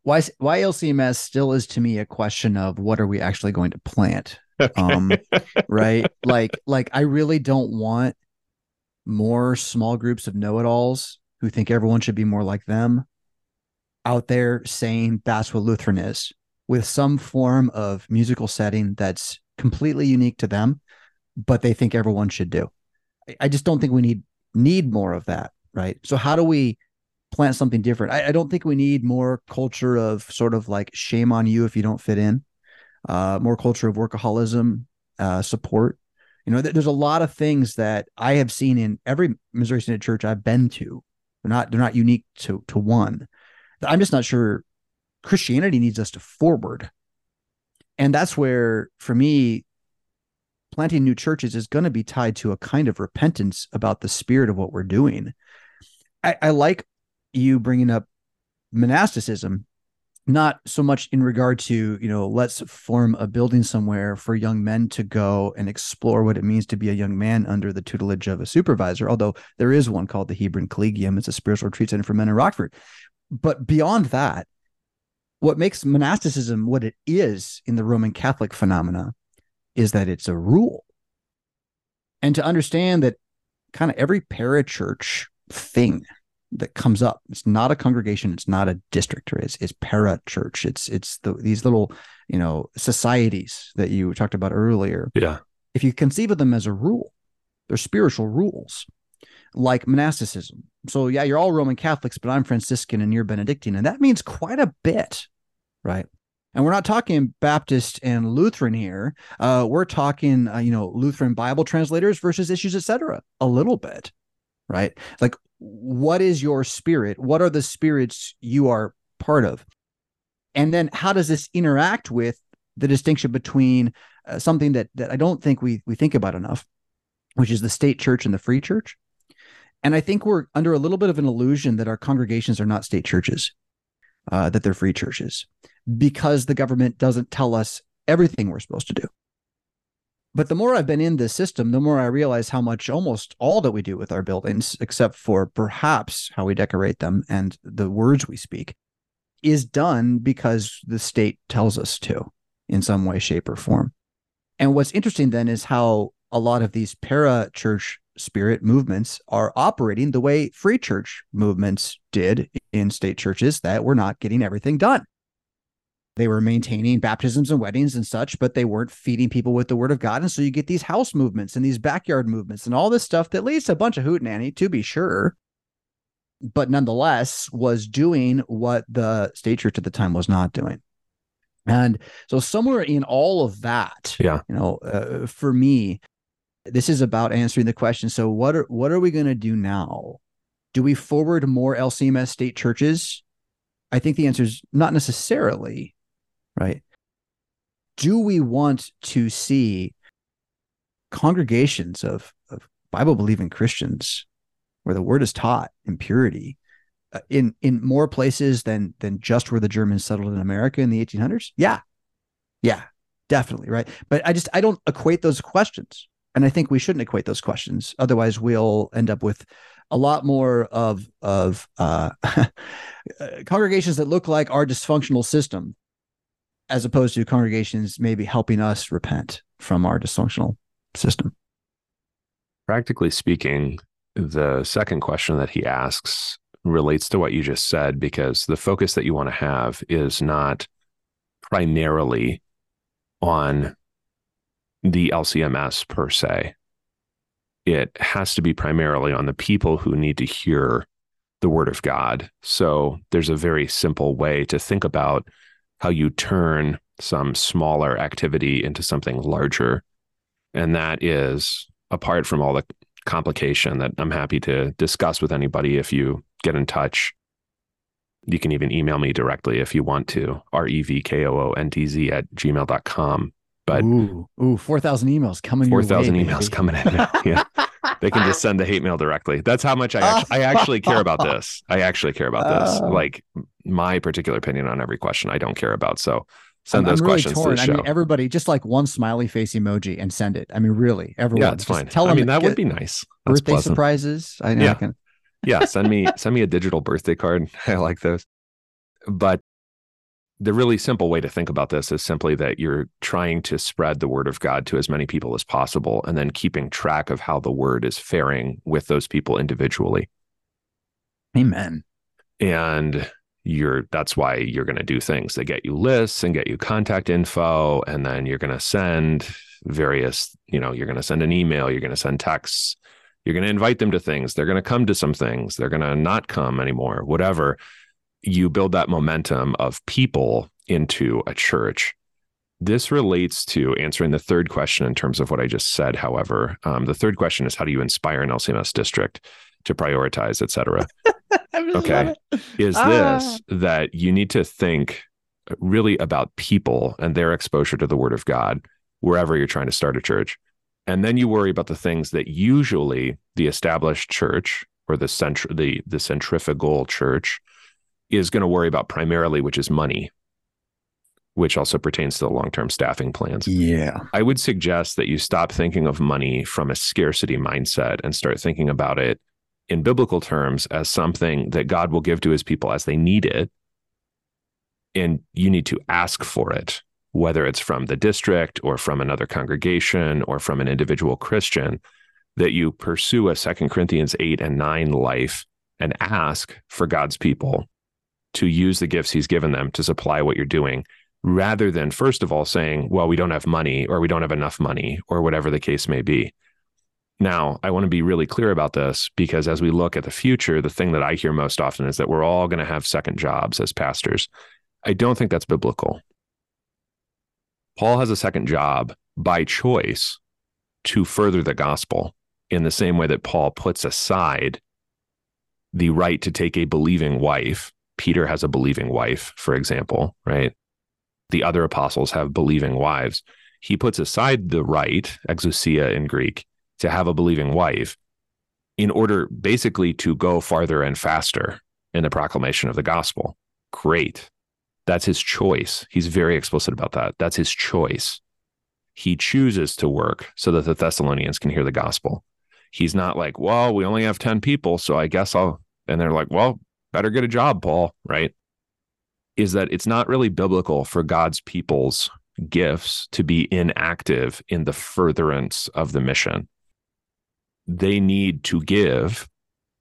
why why L C M S still is to me a question of what are we actually going to plant, okay. um, right? Like like I really don't want more small groups of know-it-alls who think everyone should be more like them out there saying that's what Lutheran is, with some form of musical setting that's completely unique to them, but they think everyone should do. I just don't think we need need more of that, right? So how do we plant something different? I, I don't think we need more culture of sort of like shame on you if you don't fit in, uh, more culture of workaholism, uh, support. You know, th- there's a lot of things that I have seen in every Missouri Synod church I've been to. They're not they're not unique to to one. I'm just not sure Christianity needs us to forward, and that's where for me, planting new churches is going to be tied to a kind of repentance about the spirit of what we're doing. I, I like you bringing up monasticism, not so much in regard to, you know, let's form a building somewhere for young men to go and explore what it means to be a young man under the tutelage of a supervisor, although there is one called the Hebron Collegium. It's a spiritual retreat center for men in Rockford. But beyond that, what makes monasticism what it is in the Roman Catholic phenomena is that it's a rule. And to understand that kind of every parachurch thing that comes up, it's not a congregation, it's not a district, or it's, it's parachurch. It's it's the, these little, you know, societies that you talked about earlier. Yeah. If you conceive of them as a rule, they're spiritual rules, like monasticism. So yeah, you're all Roman Catholics, but I'm Franciscan and you're Benedictine. And that means quite a bit, right? And we're not talking Baptist and Lutheran here. Uh, we're talking, uh, you know, Lutheran Bible translators versus issues, et cetera. A little bit, right? Like, what is your spirit? What are the spirits you are part of? And then how does this interact with the distinction between uh, something that that I don't think we we think about enough, which is the state church and the free church? And I think we're under a little bit of an illusion that our congregations are not state churches, uh, that they're free churches, because the government doesn't tell us everything we're supposed to do. But the more I've been in this system, the more I realize how much almost all that we do with our buildings, except for perhaps how we decorate them and the words we speak, is done because the state tells us to in some way, shape, or form. And what's interesting then is how a lot of these para-church spirit movements are operating the way free church movements did in state churches that were not getting everything done. They were maintaining baptisms and weddings and such, but they weren't feeding people with the word of God. And so you get these house movements and these backyard movements and all this stuff that leads to a bunch of hootenanny, to be sure, but nonetheless was doing what the state church at the time was not doing. And so somewhere in all of that, yeah. you know, uh, for me, this is about answering the question. So what are, what are we going to do now? Do we forward more L C M S state churches? I think the answer is not necessarily. Right? Do we want to see congregations of, of Bible-believing Christians where the word is taught in purity uh, in, in more places than than just where the Germans settled in America in the eighteen hundreds? Yeah. Yeah, definitely. Right. But I just, I don't equate those questions. And I think we shouldn't equate those questions. Otherwise, we'll end up with a lot more of, of uh, congregations that look like our dysfunctional system, as opposed to congregations maybe helping us repent from our dysfunctional system. Practically speaking, the second question that he asks relates to what you just said, because the focus that you want to have is not primarily on the L C M S per se. It has to be primarily on the people who need to hear the word of God. So there's a very simple way to think about how you turn some smaller activity into something larger. And that is, apart from all the complication that I'm happy to discuss with anybody, if you get in touch, you can even email me directly if you want to, revkoontz at gmail dot com. But ooh, ooh four thousand emails coming four thousand emails baby. coming at me. Yeah. They can just send the hate mail directly. That's how much I actually, I actually care about this. I actually care about this. Uh, like my particular opinion on every question, I don't care about. So send I'm, those I'm really questions torn. to the show. I mean, everybody, just like one smiley face emoji and send it. I mean, really, everyone. Yeah, it's fine. Tell I mean, that would be nice. That's birthday pleasant. surprises. I know. Yeah. I can. yeah. Send me, send me a digital birthday card. I like those. But the really simple way to think about this is simply that you're trying to spread the word of God to as many people as possible, and then keeping track of how the word is faring with those people individually. Amen. And you're, that's why you're going to do things that get you lists and get you contact info. And then you're going to send various, you know, you're going to send an email, you're going to send texts, you're going to invite them to things. They're going to come to some things. They're going to not come anymore, whatever. You build that momentum of people into a church. This relates to answering the third question in terms of what I just said. However, um, the third question is, how do you inspire an L C M S district to prioritize, et cetera? Okay. Is ah. this that you need to think really about people and their exposure to the word of God, wherever you're trying to start a church. And then you worry about the things that usually the established church or the centri- the, the centrifugal church is going to worry about primarily, which is money, which also pertains to the long-term staffing plans. Yeah. I would suggest that you stop thinking of money from a scarcity mindset and start thinking about it in biblical terms as something that God will give to his people as they need it. And you need to ask for it, whether it's from the district or from another congregation or from an individual Christian, that you pursue a Second Corinthians eight and nine life and ask for God's people to use the gifts he's given them to supply what you're doing. rather than, first of all, saying, well, we don't have money, or we don't have enough money, or whatever the case may be. Now, I want to be really clear about this, because as we look at the future, the thing that I hear most often is that we're all going to have second jobs as pastors. I don't think that's biblical. Paul has a second job by choice to further the gospel, in the same way that Paul puts aside the right to take a believing wife. Peter has a believing wife, for example, right? The other apostles have believing wives. He puts aside the right, exousia in Greek, to have a believing wife in order basically to go farther and faster in the proclamation of the gospel. Great. That's his choice. He's very explicit about that. That's his choice. He chooses to work so that the Thessalonians can hear the gospel. He's not like, well, we only have ten people, so I guess I'll, and they're like, well, better get a job, Paul, right? Is that it's not really biblical for God's people's gifts to be inactive in the furtherance of the mission. They need to give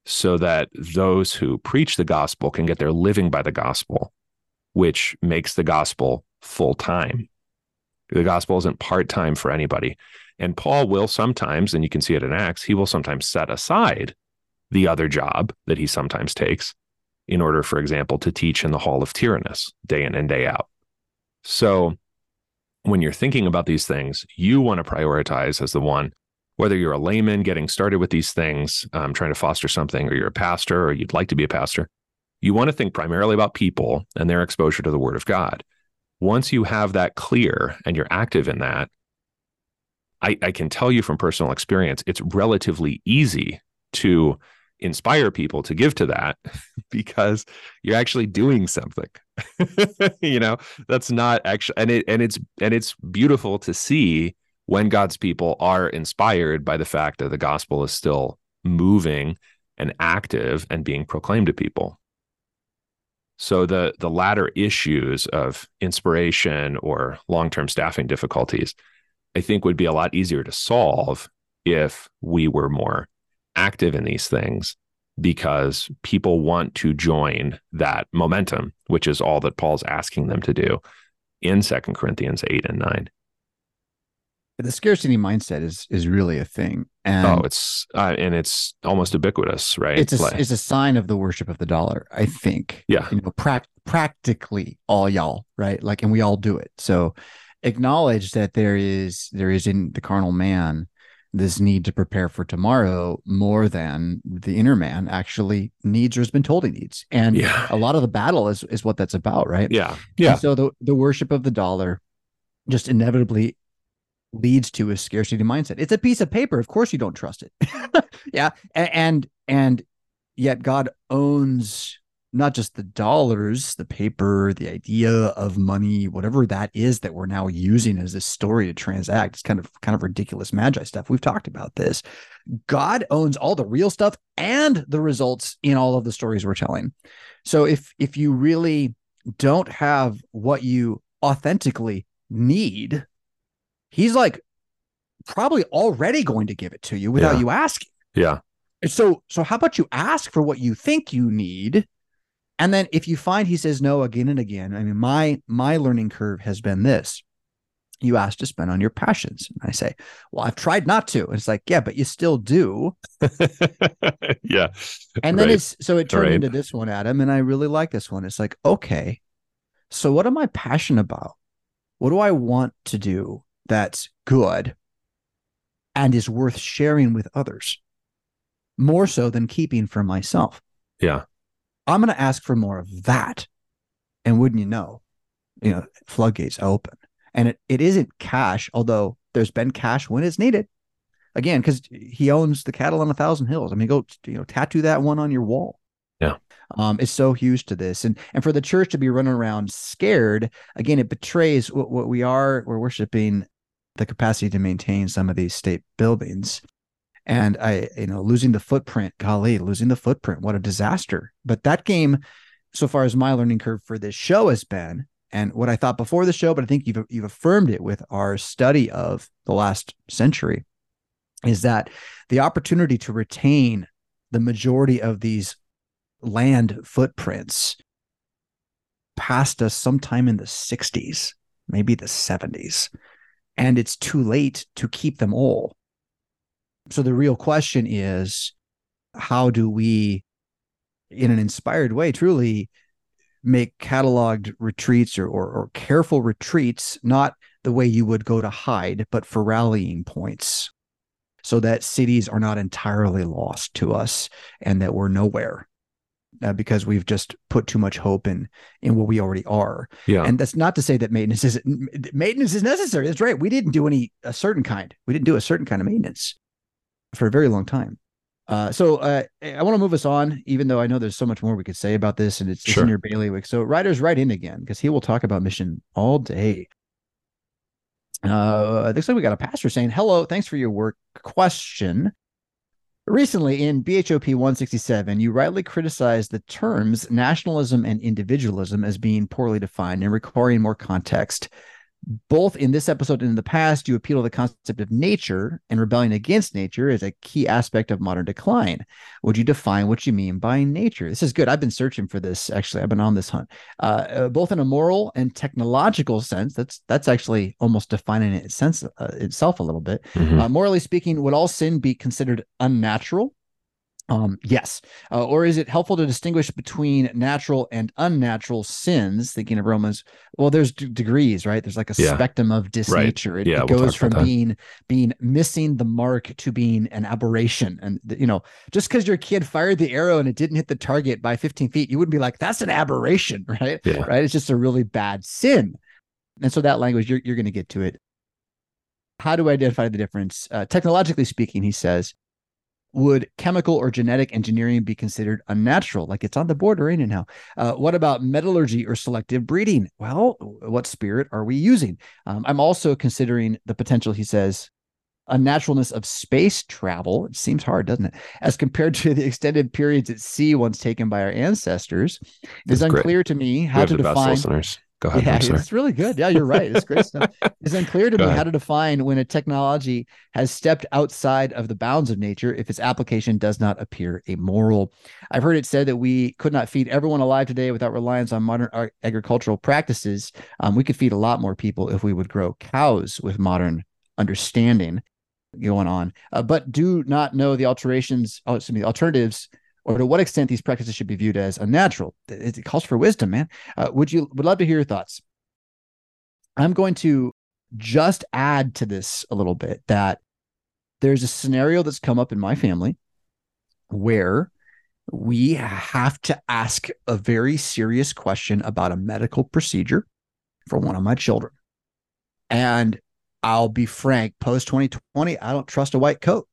so that those who preach the gospel can get their living by the gospel, which makes the gospel full-time. The gospel isn't part-time for anybody. And Paul will sometimes, and you can see it in Acts, he will sometimes set aside the other job that he sometimes takes in order, for example, to teach in the hall of Tyrannus day in and day out. So when you're thinking about these things, you want to prioritize as the one, whether you're a layman getting started with these things, um, trying to foster something, or you're a pastor, or you'd like to be a pastor, you want to think primarily about people and their exposure to the Word of God. Once you have that clear and you're active in that, I, I can tell you from personal experience, it's relatively easy to inspire people to give to that, because you're actually doing something. You know, that's not actually, and it and it's and it's beautiful to see when God's people are inspired by the fact that the gospel is still moving and active and being proclaimed to people. So the the latter issues of inspiration or long-term staffing difficulties, I think, would be a lot easier to solve if we were more active in these things, because people want to join that momentum, which is all that Paul's asking them to do in Second Corinthians eight and nine. The scarcity mindset is is really a thing. And oh, it's uh, and it's almost ubiquitous, right? It's a, like, it's a sign of the worship of the dollar, I think. Yeah, you know, pra- practically all y'all, right? Like, and we all do it. So acknowledge that there is there is in the carnal man this need to prepare for tomorrow more than the inner man actually needs or has been told he needs. And yeah. a lot of the battle is is what that's about, right? Yeah, yeah. And so the the worship of the dollar just inevitably leads to a scarcity mindset. It's a piece of paper. Of course you don't trust it. Yeah. And, and yet God owns not just the dollars, the paper, the idea of money, whatever that is that we're now using as this story to transact. It's kind of, kind of ridiculous magi stuff. We've talked about this. God owns all the real stuff and the results in all of the stories we're telling. So if, if you really don't have what you authentically need, He's like probably already going to give it to you without yeah. you asking. Yeah. So, so how about you ask for what you think you need? And then if you find he says no again and again, I mean, my, my learning curve has been this: you ask to spend on your passions. And I say, well, I've tried not to. And it's like, yeah, but you still do. Yeah. And then right. it's, so it turned right. into this one, Adam. And I really like this one. It's like, okay, so what am I passionate about? What do I want to do that's good and is worth sharing with others, more so than keeping for myself? Yeah. I'm going to ask for more of that. And wouldn't you know, you know, floodgates open. And it, it isn't cash, although there's been cash when it's needed. Again, because he owns the cattle on a thousand hills. I mean, go, you know, tattoo that one on your wall. Yeah. Um, it's so huge to this. And and for the church to be running around scared, again, it betrays what, what we are, we're worshiping the capacity to maintain some of these state buildings. And I, you know, losing the footprint, golly, losing the footprint, what a disaster. But that game, so far as my learning curve for this show has been, and what I thought before the show, but I think you've you've affirmed it with our study of the last century, is that the opportunity to retain the majority of these land footprints passed us sometime in the sixties, maybe the seventies, and it's too late to keep them all. So the real question is, how do we, in an inspired way, truly make cataloged retreats or, or, or careful retreats, not the way you would go to hide, but for rallying points, so that cities are not entirely lost to us and that we're nowhere uh, because we've just put too much hope in in what we already are. Yeah. And that's not to say that maintenance is maintenance is necessary. That's right. We didn't do any a certain kind. We didn't do a certain kind of maintenance for a very long time. Uh, so uh, I want to move us on, even though I know there's so much more we could say about this, and it's, sure. it's in your bailiwick. So Ryder's right in again, because he will talk about mission all day. Uh, it looks like we got a pastor saying, hello, thanks for your work question. Recently in B H O P one sixty-seven, you rightly criticized the terms nationalism and individualism as being poorly defined and requiring more context. Both in this episode and in the past, you appeal to the concept of nature and rebellion against nature as a key aspect of modern decline. Would you define what you mean by nature? This is good. I've been searching for this, actually. I've been on this hunt, uh, both in a moral and technological sense. That's that's actually almost defining it sense, uh, itself a little bit. Mm-hmm. Uh, morally speaking, would all sin be considered unnatural? Um, yes. Uh, or is it helpful to distinguish between natural and unnatural sins? Thinking of Romans, well, there's d- degrees, right? There's like a yeah. spectrum of disnature. Right. It, yeah, it goes we'll from being being missing the mark to being an aberration. And, you know, just because your kid fired the arrow and it didn't hit the target by fifteen feet, you wouldn't be like, that's an aberration, right? Yeah. Right. It's just a really bad sin. And so that language, you're, you're going to get to it. How do I identify the difference? Uh, technologically speaking, he says, would chemical or genetic engineering be considered unnatural? Like it's on the border anyhow. Uh, what about metallurgy or selective breeding? Well, what spirit are we using? Um, I'm also considering the potential, he says, unnaturalness of space travel. It seems hard, doesn't it? As compared to the extended periods at sea once taken by our ancestors. It's unclear to me how to define... Go ahead, yeah, it's really good. Yeah, you're right. It's great stuff. It's unclear to Go me ahead. how to define when a technology has stepped outside of the bounds of nature if its application does not appear amoral. I've heard it said that we could not feed everyone alive today without reliance on modern agricultural practices. Um, we could feed a lot more people if we would grow cows with modern understanding going on, uh, but do not know the alterations, oh, excuse me, the alternatives or to what extent these practices should be viewed as unnatural. It calls for wisdom, man. Uh, would you would love to hear your thoughts. I'm going to just add to this a little bit that there's a scenario that's come up in my family where we have to ask a very serious question about a medical procedure for one of my children. And I'll be frank, post twenty twenty, I don't trust a white coat.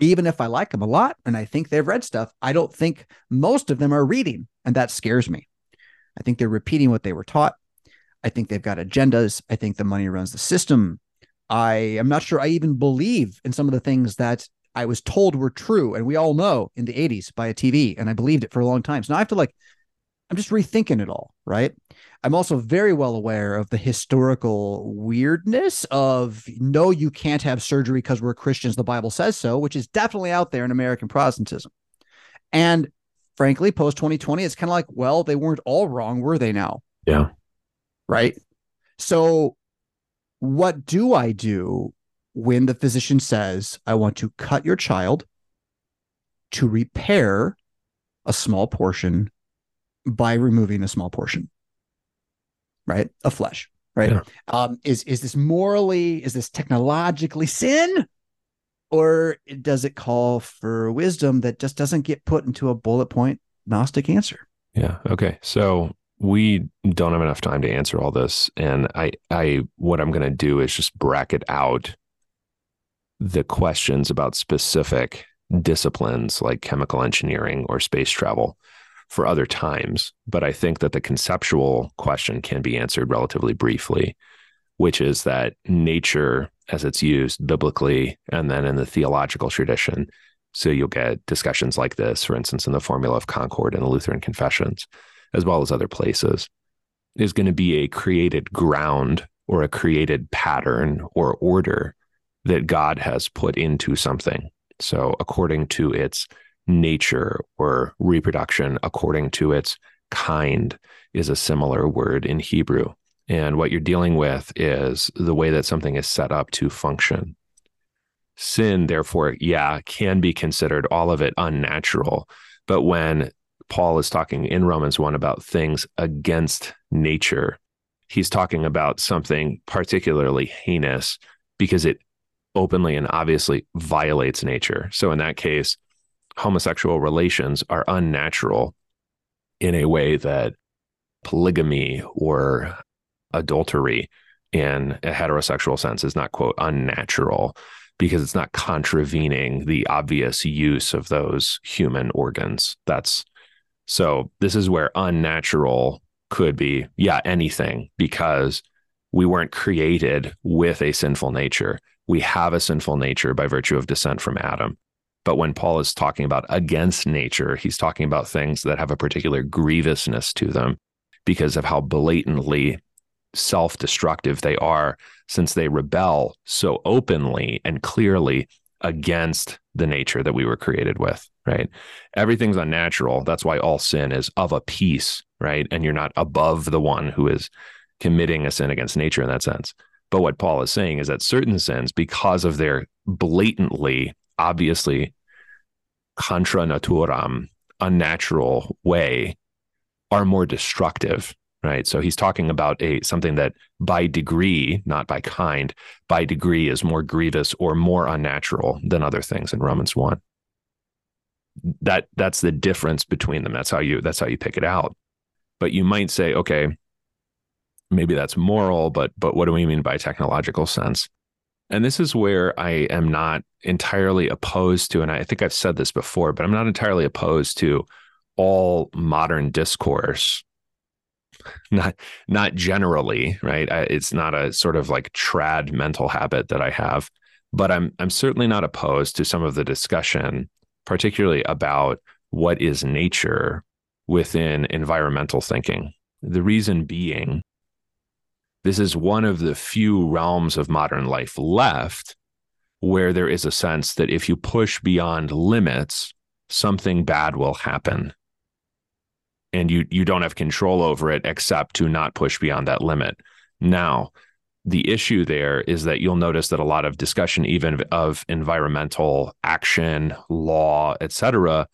Even if I like them a lot and I think they've read stuff, I don't think most of them are reading, and that scares me. I think they're repeating what they were taught. I think they've got agendas. I think the money runs the system. I am not sure I even believe in some of the things that I was told were true, and we all know in the eighties by a T V, and I believed it for a long time. So now I have to like, I'm just rethinking it all, right? I'm also very well aware of the historical weirdness of, no, you can't have surgery because we're Christians, the Bible says so, which is definitely out there in American Protestantism. And frankly, post twenty twenty, it's kind of like, well, they weren't all wrong, were they now? Yeah. Right? So what do I do when the physician says, I want to cut your child to repair a small portion by removing a small portion, right? Of flesh, right? Yeah. Um, is, is this morally, is this technologically sin? Or does it call for wisdom that just doesn't get put into a bullet point Gnostic answer? Yeah. Okay. So we don't have enough time to answer all this. And I, I, what I'm going to do is just bracket out the questions about specific disciplines like chemical engineering or space travel for other times, but I think that the conceptual question can be answered relatively briefly, which is that nature, as it's used biblically and then in the theological tradition, so you'll get discussions like this, for instance, in the Formula of Concord and the Lutheran Confessions, as well as other places, is going to be a created ground or a created pattern or order that God has put into something. So according to its nature or reproduction, according to its kind is a similar word in Hebrew. And what you're dealing with is the way that something is set up to function. Sin, therefore, yeah, can be considered, all of it, unnatural. But when Paul is talking in Romans one about things against nature, he's talking about something particularly heinous because it openly and obviously violates nature. So in that case, homosexual relations are unnatural in a way that polygamy or adultery in a heterosexual sense is not, quote, unnatural, because it's not contravening the obvious use of those human organs. That's so this is where unnatural could be, yeah, anything, because we weren't created with a sinful nature. We have a sinful nature by virtue of descent from Adam. But when Paul is talking about against nature, he's talking about things that have a particular grievousness to them because of how blatantly self-destructive they are, since they rebel so openly and clearly against the nature that we were created with, right? Everything's unnatural. That's why all sin is of a piece, right? And you're not above the one who is committing a sin against nature in that sense. But what Paul is saying is that certain sins, because of their blatantly, obviously contra naturam, unnatural way, are more destructive, right? So he's talking about a something that by degree, not by kind, by degree is more grievous or more unnatural than other things in Romans one. That that's the difference between them. That's how you that's how you pick it out. But you might say, okay, maybe that's moral, but but what do we mean by technological sense? And this is where I am not entirely opposed to, and I think I've said this before, but I'm not entirely opposed to all modern discourse, not not generally, right? I, it's not a sort of like trad mental habit that I have, but I'm I'm certainly not opposed to some of the discussion, particularly about what is nature within environmental thinking. The reason being, this is one of the few realms of modern life left where there is a sense that if you push beyond limits, something bad will happen. And you, you don't have control over it except to not push beyond that limit. Now, the issue there is that you'll notice that a lot of discussion, even of environmental action, law, et cetera,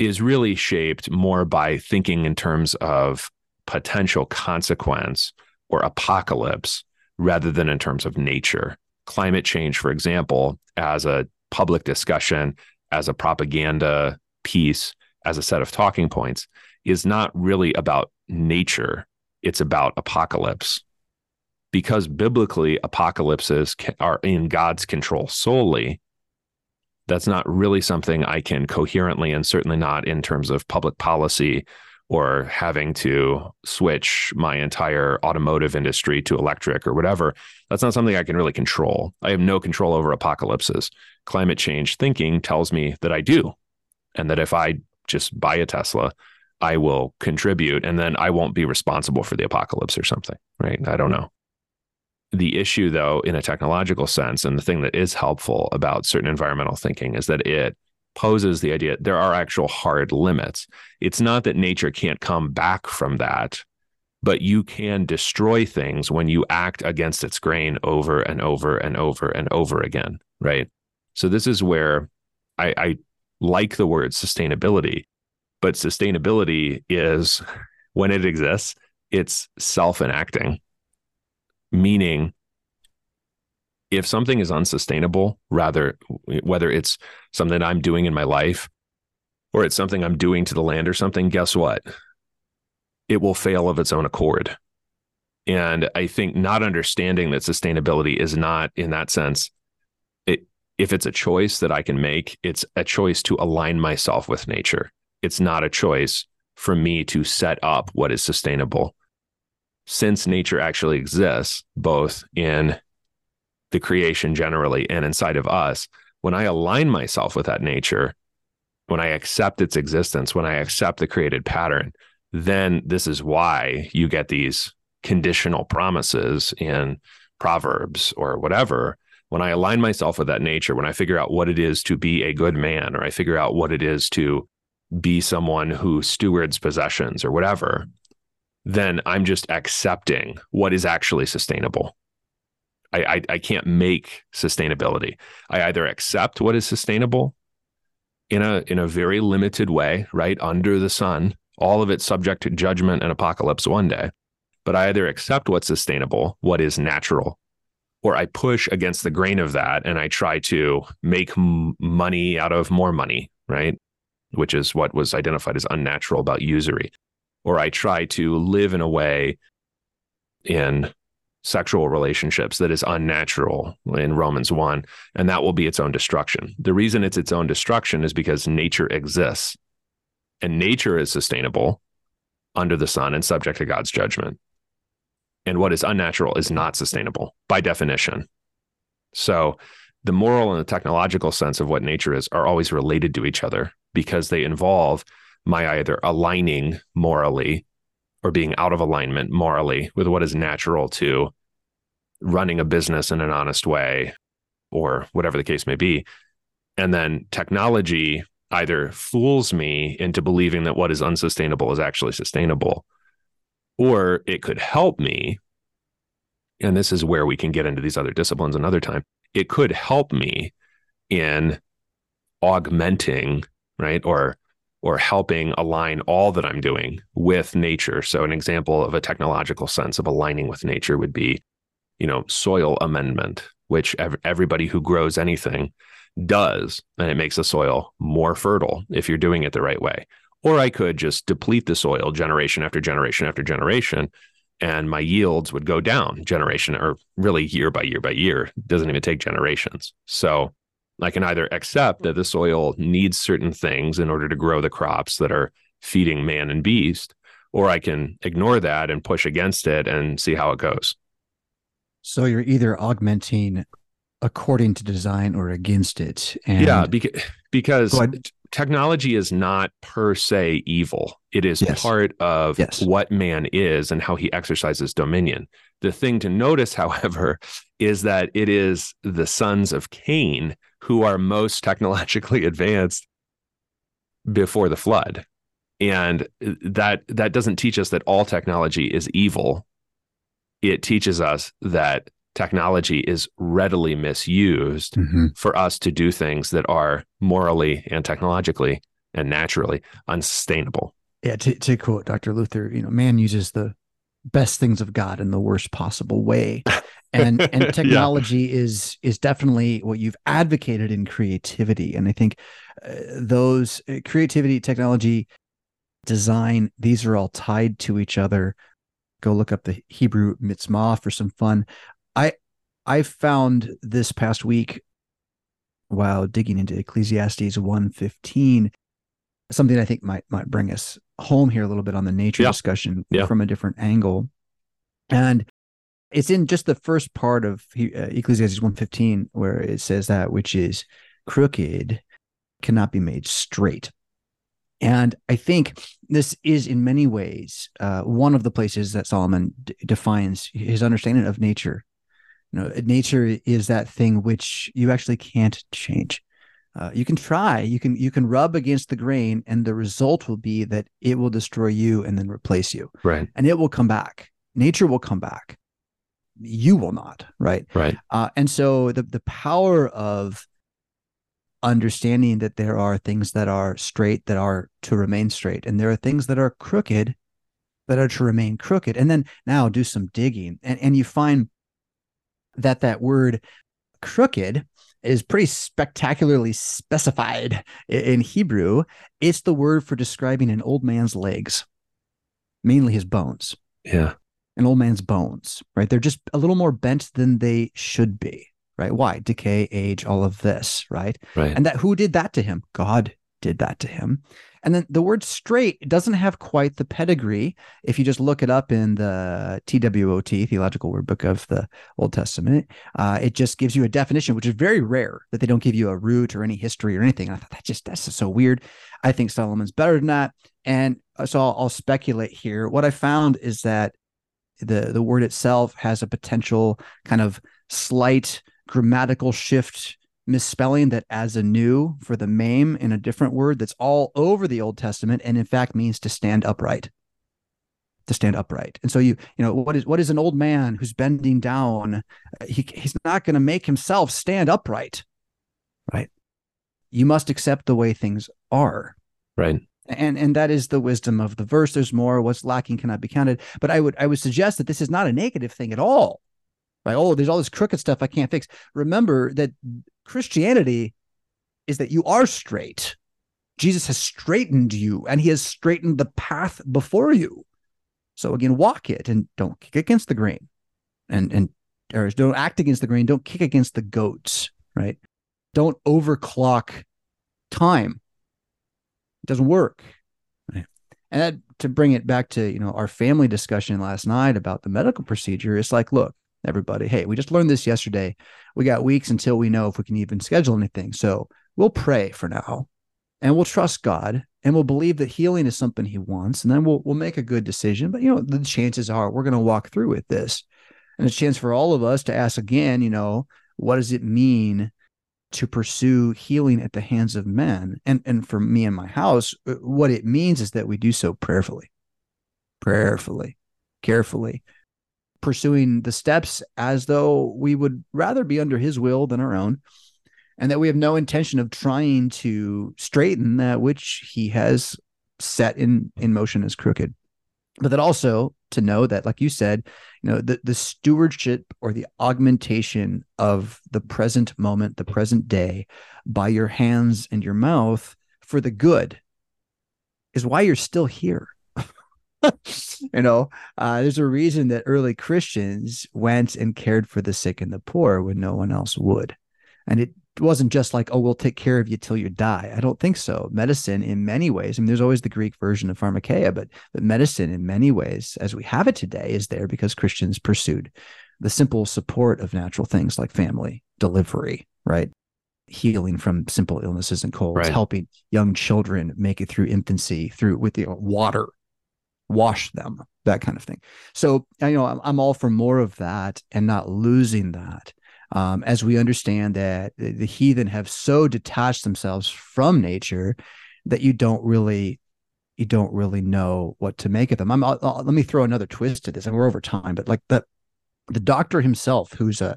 is really shaped more by thinking in terms of potential consequence or apocalypse rather than in terms of nature. Climate change, for example, as a public discussion, as a propaganda piece, as a set of talking points, is not really about nature. It's about apocalypse. Because biblically, apocalypses are in God's control solely. That's not really something I can coherently, and certainly not in terms of public policy or having to switch my entire automotive industry to electric or whatever. That's not something I can really control. I have no control over apocalypses. Climate change thinking tells me that I do, and that if I just buy a Tesla, I will contribute, and then I won't be responsible for the apocalypse or something, right? I don't know. The issue, though, in a technological sense, and the thing that is helpful about certain environmental thinking, is that it poses the idea there are actual hard limits. It's not that nature can't come back from that, but you can destroy things when you act against its grain over and over and over and over again, right? So this is where I, I like the word sustainability, but sustainability is, when it exists, it's self-enacting, meaning if something is unsustainable, rather, whether it's something that I'm doing in my life or it's something I'm doing to the land or something, guess what? It will fail of its own accord. And I think not understanding that sustainability is not, in that sense, it, if it's a choice that I can make, it's a choice to align myself with nature. It's not a choice for me to set up what is sustainable. Since nature actually exists, both in the creation generally and inside of us, when I align myself with that nature, when I accept its existence, when I accept the created pattern, then this is why you get these conditional promises in Proverbs or whatever. When I align myself with that nature, when I figure out what it is to be a good man, or I figure out what it is to be someone who stewards possessions or whatever, then I'm just accepting what is actually sustainable. I, I, I can't make sustainability. I either accept what is sustainable in a in a very limited way, right? Under the sun, all of it's subject to judgment and apocalypse one day. But I either accept what's sustainable, what is natural, or I push against the grain of that and I try to make m- money out of more money, right? Which is what was identified as unnatural about usury. Or I try to live in a way in sexual relationships that is unnatural in Romans one, and that will be its own destruction. The reason it's its own destruction is because nature exists, and nature is sustainable under the sun and subject to God's judgment. And what is unnatural is not sustainable by definition. So the moral and the technological sense of what nature is are always related to each other because they involve my either aligning morally or being out of alignment morally with what is natural to running a business in an honest way or whatever the case may be. And then technology either fools me into believing that what is unsustainable is actually sustainable, or it could help me. And this is where we can get into these other disciplines another time. It could help me in augmenting, right? Or or helping align all that I'm doing with nature. So an example of a technological sense of aligning with nature would be, you know, soil amendment, which ev- everybody who grows anything does, and it makes the soil more fertile if you're doing it the right way. Or I could just deplete the soil generation after generation after generation, and my yields would go down generation, or really year by year by year. It doesn't even take generations. So I can either accept that the soil needs certain things in order to grow the crops that are feeding man and beast, or I can ignore that and push against it and see how it goes. So you're either augmenting according to design or against it. And yeah, beca- because technology is not per se evil. It is yes. part of yes. what man is and how he exercises dominion. The thing to notice, however, is that it is the sons of Cain who are most technologically advanced before the flood. And that that doesn't teach us that all technology is evil. It teaches us that technology is readily misused mm-hmm. for us to do things that are morally and technologically and naturally unsustainable. Yeah, to, to quote Doctor Luther, you know, man uses the best things of God in the worst possible way. And and technology yeah. is is definitely what you've advocated in creativity. And I think uh, those uh, creativity, technology, design, these are all tied to each other. Go look up the Hebrew mitzvah for some fun. I I found this past week while digging into Ecclesiastes one fifteen, something I think might might bring us home here a little bit on the nature yeah. discussion yeah. from a different angle. And it's in just the first part of Ecclesiastes one fifteen where it says that which is crooked cannot be made straight. And I think this is in many ways uh, one of the places that Solomon d- defines his understanding of nature. You know, nature is that thing which you actually can't change. Uh, you can try, you can you can rub against the grain, and the result will be that it will destroy you and then replace you. Right. And it will come back. Nature will come back. You will not, right? Right. Uh, and so the the power of understanding that there are things that are straight that are to remain straight, and there are things that are crooked that are to remain crooked. And then now do some digging, and and you find that that word crooked is pretty spectacularly specified in Hebrew. It's the word for describing an old man's legs, mainly his bones. Yeah. An old man's bones, right? They're just a little more bent than they should be, right? Why? Decay, age, all of this, right? Right. And that who did that to him? God did that to him. And then the word straight doesn't have quite the pedigree. If you just look it up in the T W O T, Theological Word Book of the Old Testament, uh, it just gives you a definition, which is very rare that they don't give you a root or any history or anything. And I thought that just, that's just so weird. I think Solomon's better than that. And so I'll, I'll speculate here. What I found is that the the word itself has a potential kind of slight grammatical shift misspelling that as a new for the mame in a different word that's all over the Old Testament, and in fact means to stand upright, to stand upright. And so you, you know, what is, what is an old man who's bending down? He, he's not going to make himself stand upright, right? You must accept the way things are. Right. And and that is the wisdom of the verse. There's more. What's lacking cannot be counted. But I would I would suggest that this is not a negative thing at all. Right? Oh, there's all this crooked stuff I can't fix. Remember that Christianity is that you are straight. Jesus has straightened you, and he has straightened the path before you. So again, walk it and don't kick against the grain. And and or don't act against the grain. Don't kick against the goats. Right? Don't overclock time. It doesn't work. Right. And that, to bring it back to, you know, our family discussion last night about the medical procedure, it's like, look, everybody, hey, we just learned this yesterday. We got weeks until we know if we can even schedule anything. So we'll pray for now, and we'll trust God, and we'll believe that healing is something he wants, and then we'll we'll make a good decision. But, you know, the chances are we're going to walk through with this. And a chance for all of us to ask again, you know, what does it mean to pursue healing at the hands of men? And and for me and my house, what it means is that we do so prayerfully, prayerfully, carefully, pursuing the steps as though we would rather be under his will than our own, and that we have no intention of trying to straighten that which he has set in, in motion as crooked. But that also to know that, like you said, you know, the, the stewardship or the augmentation of the present moment, the present day, by your hands and your mouth for the good is why you're still here. You know, uh, there's a reason that early Christians went and cared for the sick and the poor when no one else would. And it wasn't just like, oh, we'll take care of you till you die. I don't think so. Medicine in many ways, I mean, there's always the Greek version of pharmakeia, but, but medicine in many ways, as we have it today, is there because Christians pursued the simple support of natural things like family, delivery, right? Healing from simple illnesses and colds, right. Helping young children make it through infancy, through with the water, wash them, that kind of thing. So, you know, I'm, I'm all for more of that and not losing that. Um, as we understand that the heathen have so detached themselves from nature that you don't really, you don't really know what to make of them. I'm, I'll, I'll, let me throw another twist to this, and we're over time. But like the the doctor himself, who's uh,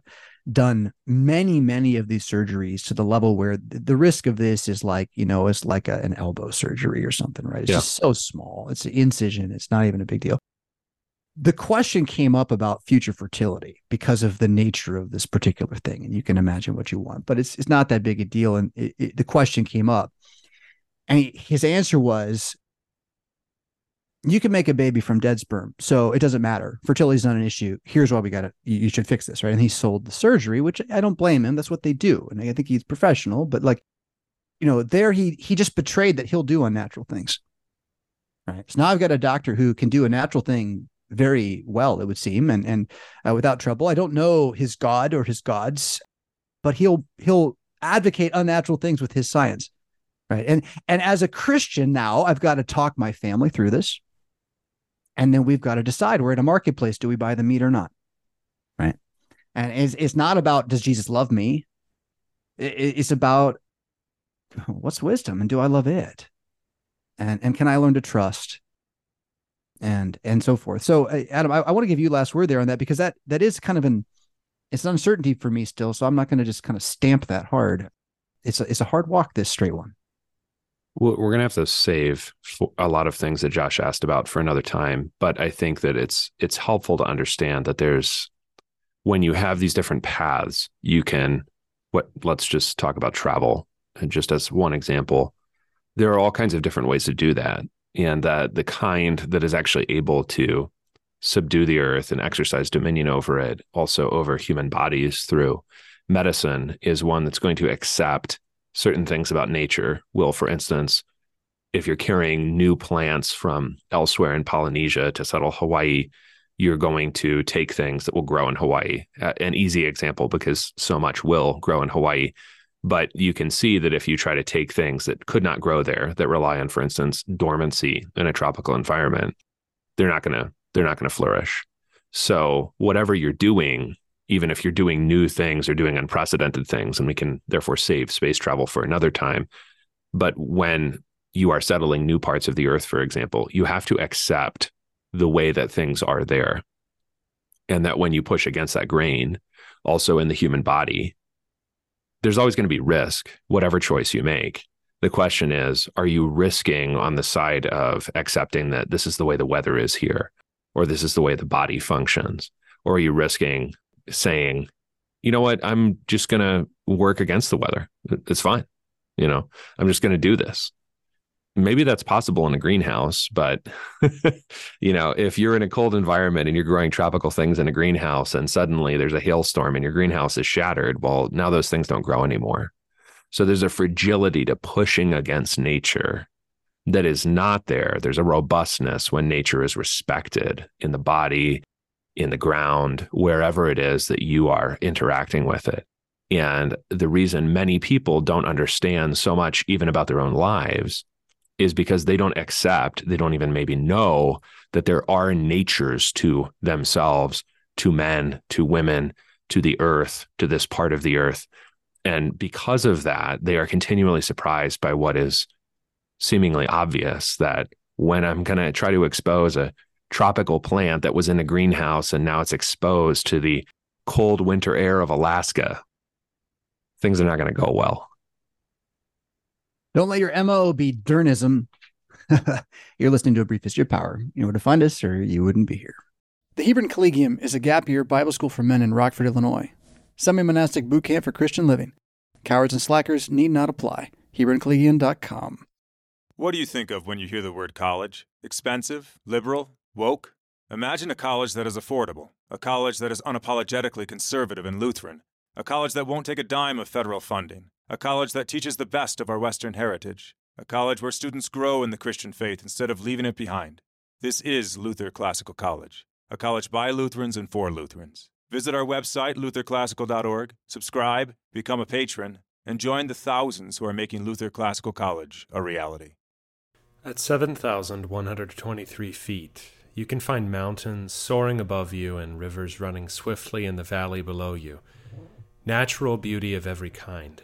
done many, many of these surgeries to the level where the, the risk of this is like, you know, it's like a, an elbow surgery or something, right? It's yeah. just so small. It's an incision. It's not even a big deal. The question came up about future fertility because of the nature of this particular thing. And you can imagine what you want, but it's it's not that big a deal. And it, it, the question came up, and he, his answer was, you can make a baby from dead sperm, so it doesn't matter. Fertility is not an issue. Here's why we got to, you, you should fix this, right? And he sold the surgery, which I don't blame him. That's what they do. And I think he's professional, but like, you know, there he he just betrayed that he'll do unnatural things, right? So now I've got a doctor who can do a natural thing very well, it would seem, and and uh, without trouble. I don't know his God or his gods, but he'll he'll advocate unnatural things with his science, right? And and as a Christian now, I've got to talk my family through this, and then we've got to decide, we're at a marketplace, do we buy the meat or not, right? And it's it's not about does Jesus love me, it, it's about what's wisdom and do I love it, and and can I learn to trust. And and so forth. So, Adam, I, I want to give you last word there on that, because that that is kind of an it's an uncertainty for me still. So I'm not going to just kind of stamp that hard. It's a, it's a hard walk, this straight one. We're going to have to save a lot of things that Josh asked about for another time. But I think that it's it's helpful to understand that there's when you have these different paths, you can what let's just talk about travel just as one example. There are all kinds of different ways to do that. And that the kind that is actually able to subdue the earth and exercise dominion over it, also over human bodies through medicine, is one that's going to accept certain things about nature. Will, for instance, if you're carrying new plants from elsewhere in Polynesia to settle Hawaii, you're going to take things that will grow in Hawaii. Uh, an easy example, because so much will grow in Hawaii. But you can see that if you try to take things that could not grow there, that rely on, for instance, dormancy in a tropical environment, they're not gonna they're not gonna flourish. So whatever you're doing, even if you're doing new things or doing unprecedented things, and we can therefore save space travel for another time. But when you are settling new parts of the earth, for example, you have to accept the way that things are there. And that when you push against that grain, also in the human body, there's always going to be risk, whatever choice you make. The question is, are you risking on the side of accepting that this is the way the weather is here, or this is the way the body functions? Or are you risking saying, you know what, I'm just going to work against the weather. It's fine. You know, I'm just going to do this. Maybe that's possible in a greenhouse, but, you know, if you're in a cold environment and you're growing tropical things in a greenhouse and suddenly there's a hailstorm and your greenhouse is shattered, well, now those things don't grow anymore. So there's a fragility to pushing against nature that is not there. There's a robustness when nature is respected in the body, in the ground, wherever it is that you are interacting with it. And the reason many people don't understand so much even about their own lives is because they don't accept, they don't even maybe know that there are natures to themselves, to men, to women, to the earth, to this part of the earth. And because of that, they are continually surprised by what is seemingly obvious, that when I'm going to try to expose a tropical plant that was in a greenhouse and now it's exposed to the cold winter air of Alaska, things are not going to go well. Don't let your M O be dernism. You're listening to A Brief History of Power. You know where to find us, or you wouldn't be here. The Hebron Collegium is a gap year Bible school for men in Rockford, Illinois. Semi-monastic boot camp for Christian living. Cowards and slackers need not apply. Hebron Collegium dot com. What do you think of when you hear the word college? Expensive? Liberal? Woke? Imagine a college that is affordable, a college that is unapologetically conservative and Lutheran, a college that won't take a dime of federal funding, a college that teaches the best of our Western heritage, a college where students grow in the Christian faith instead of leaving it behind. This is Luther Classical College, a college by Lutherans and for Lutherans. Visit our website, Luther Classical dot org, subscribe, become a patron, and join the thousands who are making Luther Classical College a reality. At seven thousand one hundred twenty-three feet, you can find mountains soaring above you and rivers running swiftly in the valley below you. Natural beauty of every kind.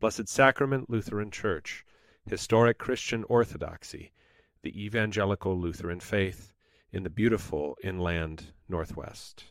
Blessed Sacrament Lutheran Church historic Christian orthodoxy, the evangelical Lutheran faith in the beautiful inland Northwest.